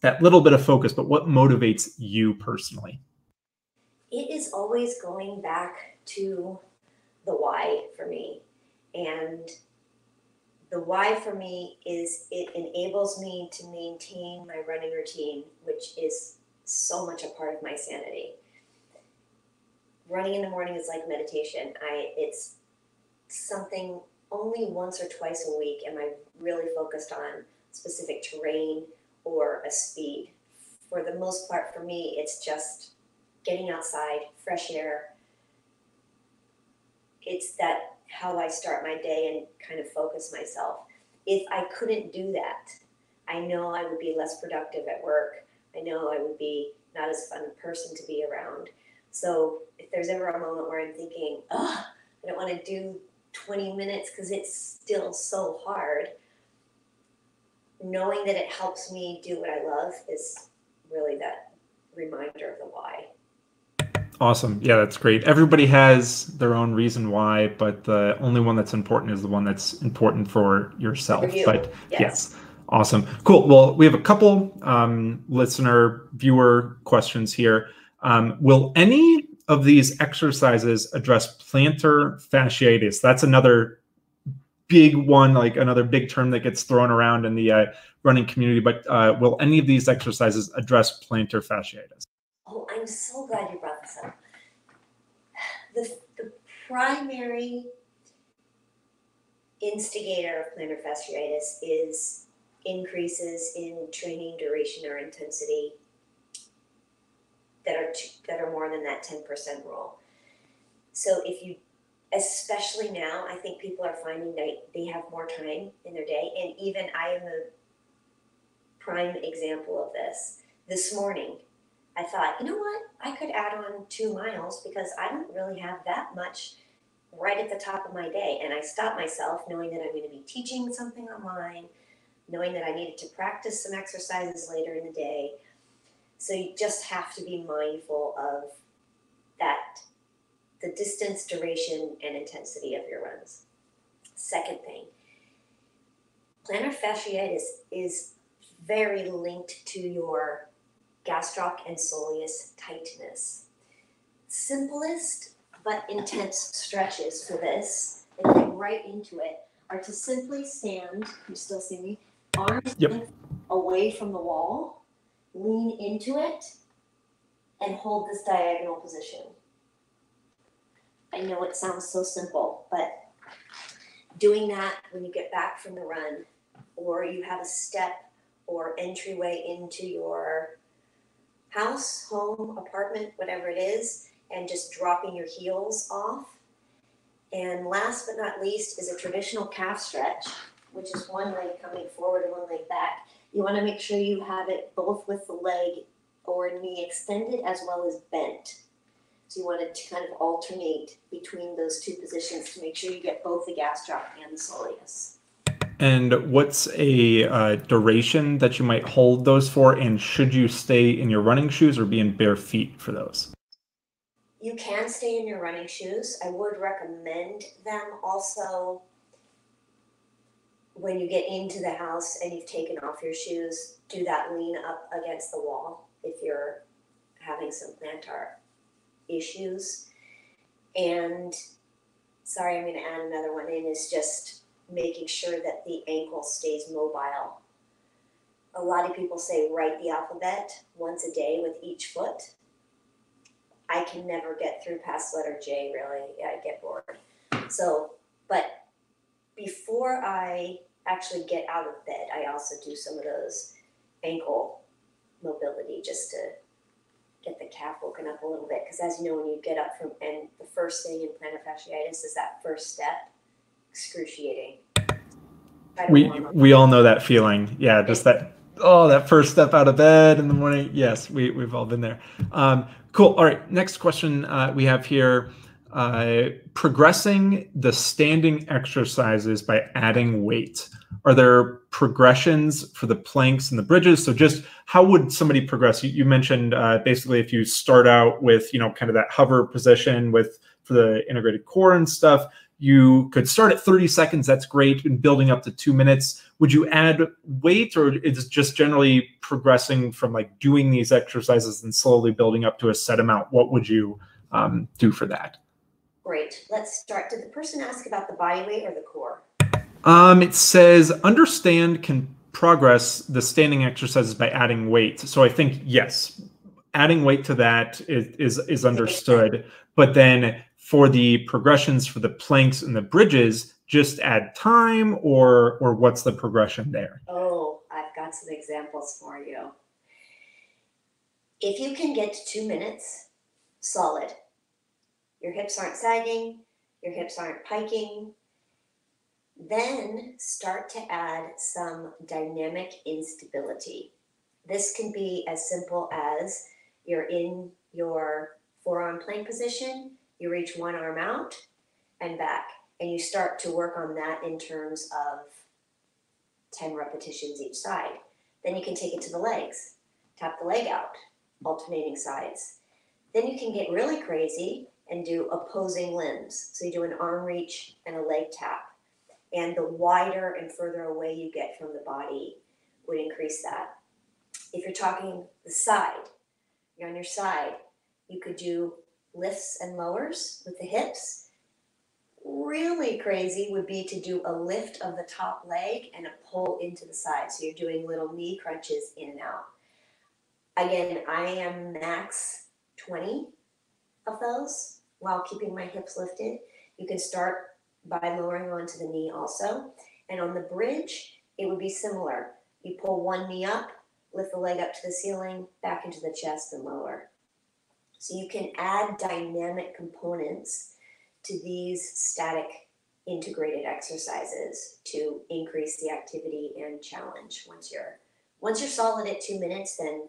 that little bit of focus, but what motivates you personally? It is always going back to the why for me. And the why for me is it enables me to maintain my running routine, which is so much a part of my sanity. Running in the morning is like meditation. I, it's something only once or twice a week am I really focused on specific terrain or a speed. For the most part for me, it's just getting outside, fresh air. It's that how I start my day and kind of focus myself. If I couldn't do that, I know I would be less productive at work. I know I would be not as fun a person to be around. So if there's ever a moment where I'm thinking, oh, I don't want to do twenty minutes because it's still so hard, knowing that it helps me do what I love is really that reminder of the why. Awesome. Yeah, that's great. Everybody has their own reason why, but the only one that's important is the one that's important for yourself. For you. But yes. yes, awesome. Cool. Well, we have a couple um, listener, viewer questions here. Um, will any of these exercises address plantar fasciitis? That's another big one, like another big term that gets thrown around in the uh, running community. But uh, will any of these exercises address plantar fasciitis? Oh, I'm so glad you brought this up. The, the primary instigator of plantar fasciitis is increases in training duration or intensity that are, that are more than that ten percent rule. So if you, especially now, I think people are finding that they have more time in their day. And even I am a prime example of this. This morning, I thought, you know what, I could add on two miles because I don't really have that much right at the top of my day. And I stopped myself knowing that I'm going to be teaching something online, knowing that I needed to practice some exercises later in the day. So you just have to be mindful of that, the distance, duration, and intensity of your runs. Second thing, plantar fasciitis is very linked to your gastroc and soleus tightness. Simplest but intense stretches for this, and get right into it, are to simply stand, you still see me, arms yep. away from the wall, lean into it, and hold this diagonal position. I know it sounds so simple, but doing that when you get back from the run, or you have a step or entryway into your house, home, apartment, whatever it is, and just dropping your heels off. And last but not least is a traditional calf stretch, which is one leg coming forward and one leg back. You want to make sure you have it both with the leg or knee extended as well as bent. So you want it to kind of alternate between those two positions to make sure you get both the gastroc and the soleus. And what's a uh, duration that you might hold those for? And should you stay in your running shoes or be in bare feet for those? You can stay in your running shoes. I would recommend them also when you get into the house and you've taken off your shoes, do that lean up against the wall if you're having some plantar issues. And sorry, I'm going to add another one in, is just making sure that the ankle stays mobile. A lot of people say write the alphabet once a day with each foot. I can never get through past letter J, really. I get bored. So, but before I actually get out of bed, I also do some of those ankle mobility just to get the calf woken up a little bit. Because as you know, when you get up from, and the first thing in plantar fasciitis is that first step, excruciating. We, we all know that feeling. Yeah, just that, oh, that first step out of bed in the morning. Yes, we, we've all been there. Um, cool. All right. Next question uh, we have here. Uh, progressing the standing exercises by adding weight. Are there progressions for the planks and the bridges? So just how would somebody progress? You, you mentioned uh, basically if you start out with, you know, kind of that hover position with for the integrated core and stuff, you could start at thirty seconds. That's great. And building up to two minutes. Would you add weight, or is it just generally progressing from like doing these exercises and slowly building up to a set amount? What would you um, do for that? Great. Let's start. Did the person ask about the body weight or the core? Um, it says understand can progress the standing exercises by adding weight. So I think, yes, adding weight to that is, is, is understood. But then for the progressions for the planks and the bridges, just add time, or, or what's the progression there? Oh, I've got some examples for you. If you can get to two minutes solid, your hips aren't sagging, your hips aren't piking, then start to add some dynamic instability. This can be as simple as you're in your forearm plank position, you reach one arm out and back, and you start to work on that in terms of ten repetitions each side. Then you can take it to the legs, tap the leg out, alternating sides. Then you can get really crazy and do opposing limbs. So you do an arm reach and a leg tap. And the wider and further away you get from the body would increase that. If you're talking the side, you're on your side, you could do lifts and lowers with the hips. Really crazy would be to do a lift of the top leg and a pull into the side. So you're doing little knee crunches in and out. Again, I am max twenty of those while keeping my hips lifted. You can start by lowering onto the knee also. And on the bridge, it would be similar. You pull one knee up, lift the leg up to the ceiling, back into the chest and lower. So you can add dynamic components to these static integrated exercises to increase the activity and challenge. Once you're, once you're solid at two minutes, then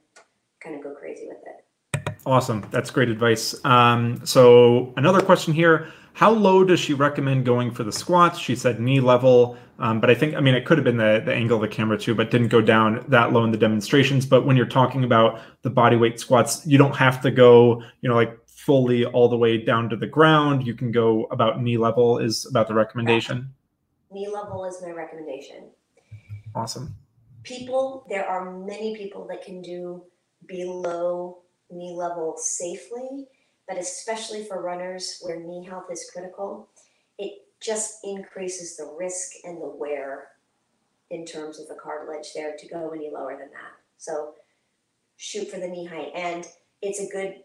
kind of go crazy with it. Awesome. That's great advice. Um, so another question here, how low does she recommend going for the squats? She said knee level, um, but I think, I mean, it could have been the, the angle of the camera too, but didn't go down that low in the demonstrations. But when you're talking about the body weight squats, you don't have to go, you know, like fully all the way down to the ground. You can go about knee level is about the recommendation. Knee level is my recommendation. Awesome. People, there are many people that can do below knee level safely, but especially for runners where knee health is critical, it just increases the risk and the wear in terms of the cartilage there to go any lower than that. So shoot for the knee height. And it's a good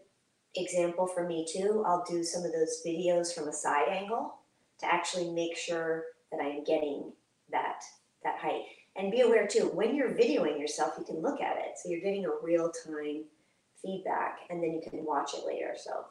example for me too. I'll do some of those videos from a side angle to actually make sure that I'm getting that, that height. And be aware too, when you're videoing yourself, you can look at it. So you're getting a real time feedback, and then you can watch it later. So,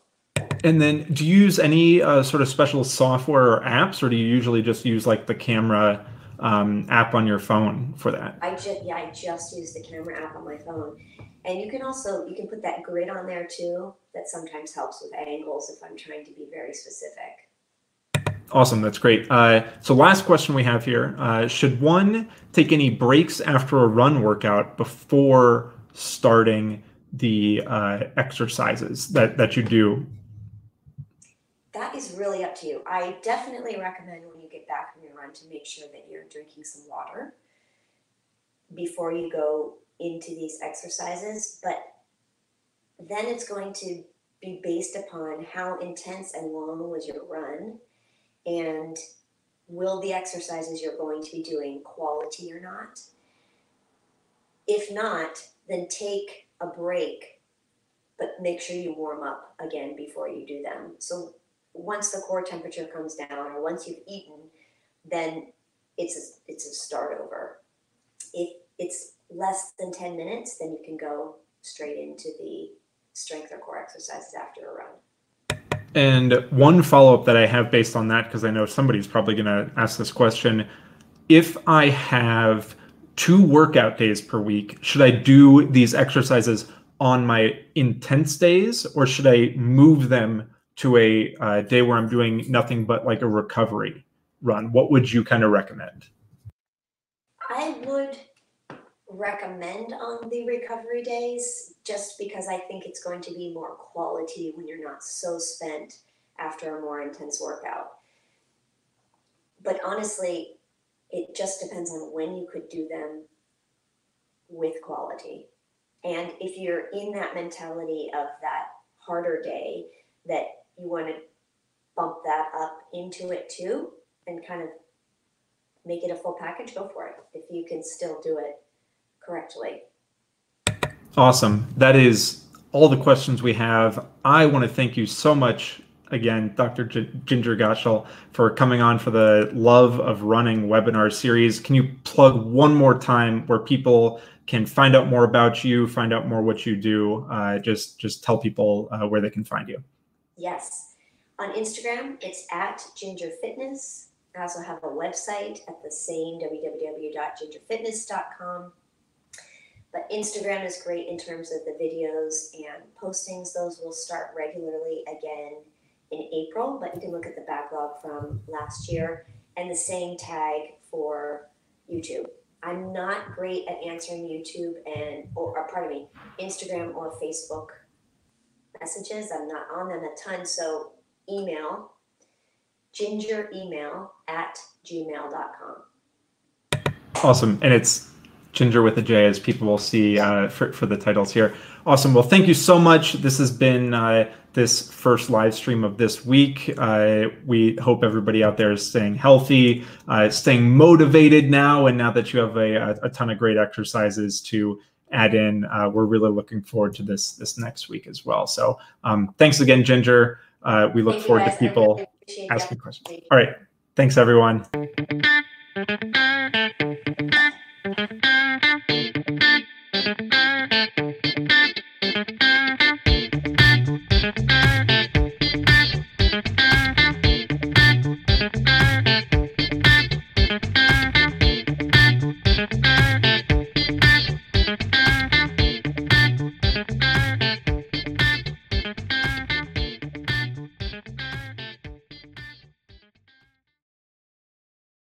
and then do you use any uh, sort of special software or apps, or do you usually just use like the camera um, app on your phone for that? I just yeah, I just use the camera app on my phone, and you can also you can put that grid on there too. That sometimes helps with angles if I'm trying to be very specific. Awesome. That's great. Uh, so last question we have here: uh, should one take any breaks after a run workout before starting the uh, exercises that, that you do? That is really up to you. I definitely recommend when you get back from your run to make sure that you're drinking some water before you go into these exercises, but then it's going to be based upon how intense and long was your run and will the exercises you're going to be doing quality or not? If not, then take a break, but make sure you warm up again before you do them. So once the core temperature comes down, or once you've eaten, then it's a, it's a start over. If it's less than ten minutes, then you can go straight into the strength or core exercises after a run. And one follow-up that I have based on that, because I know somebody's probably going to ask this question, if I have two workout days per week, should I do these exercises on my intense days, or should I move them to a uh, day where I'm doing nothing but like a recovery run? What would you kind of recommend? I would recommend on the recovery days, just because I think it's going to be more quality when you're not so spent after a more intense workout. But honestly, it just depends on when you could do them with quality. And if you're in that mentality of that harder day, that you want to bump that up into it too, and kind of make it a full package, go for it, if you can still do it correctly. Awesome. That is all the questions we have. I want to thank you so much again, Doctor Ginger Gottschall, for coming on for the Love of Running webinar series. Can you plug one more time where people can find out more about you, find out more what you do? Uh, just, just tell people uh, where they can find you. Yes. On Instagram, it's at Ginger Fitness. I also have a website at the same, w w w dot ginger fitness dot com. But Instagram is great in terms of the videos and postings. Those will start regularly again in April, but you can look at the backlog from last year, and the same tag for YouTube. I'm not great at answering YouTube and, or, or pardon me, Instagram or Facebook messages. I'm not on them a ton, so email, ginger email at gmail dot com. Awesome, and it's Ginger with a J, as people will see uh, for, for the titles here. Awesome. Well, thank you so much. This has been uh, this first live stream of this week. Uh, we hope everybody out there is staying healthy, uh, staying motivated now, and now that you have a, a ton of great exercises to add in, uh, we're really looking forward to this this next week as well. So um, thanks again, Ginger. Uh, we look thank forward to people really asking questions. All right. Thanks, everyone.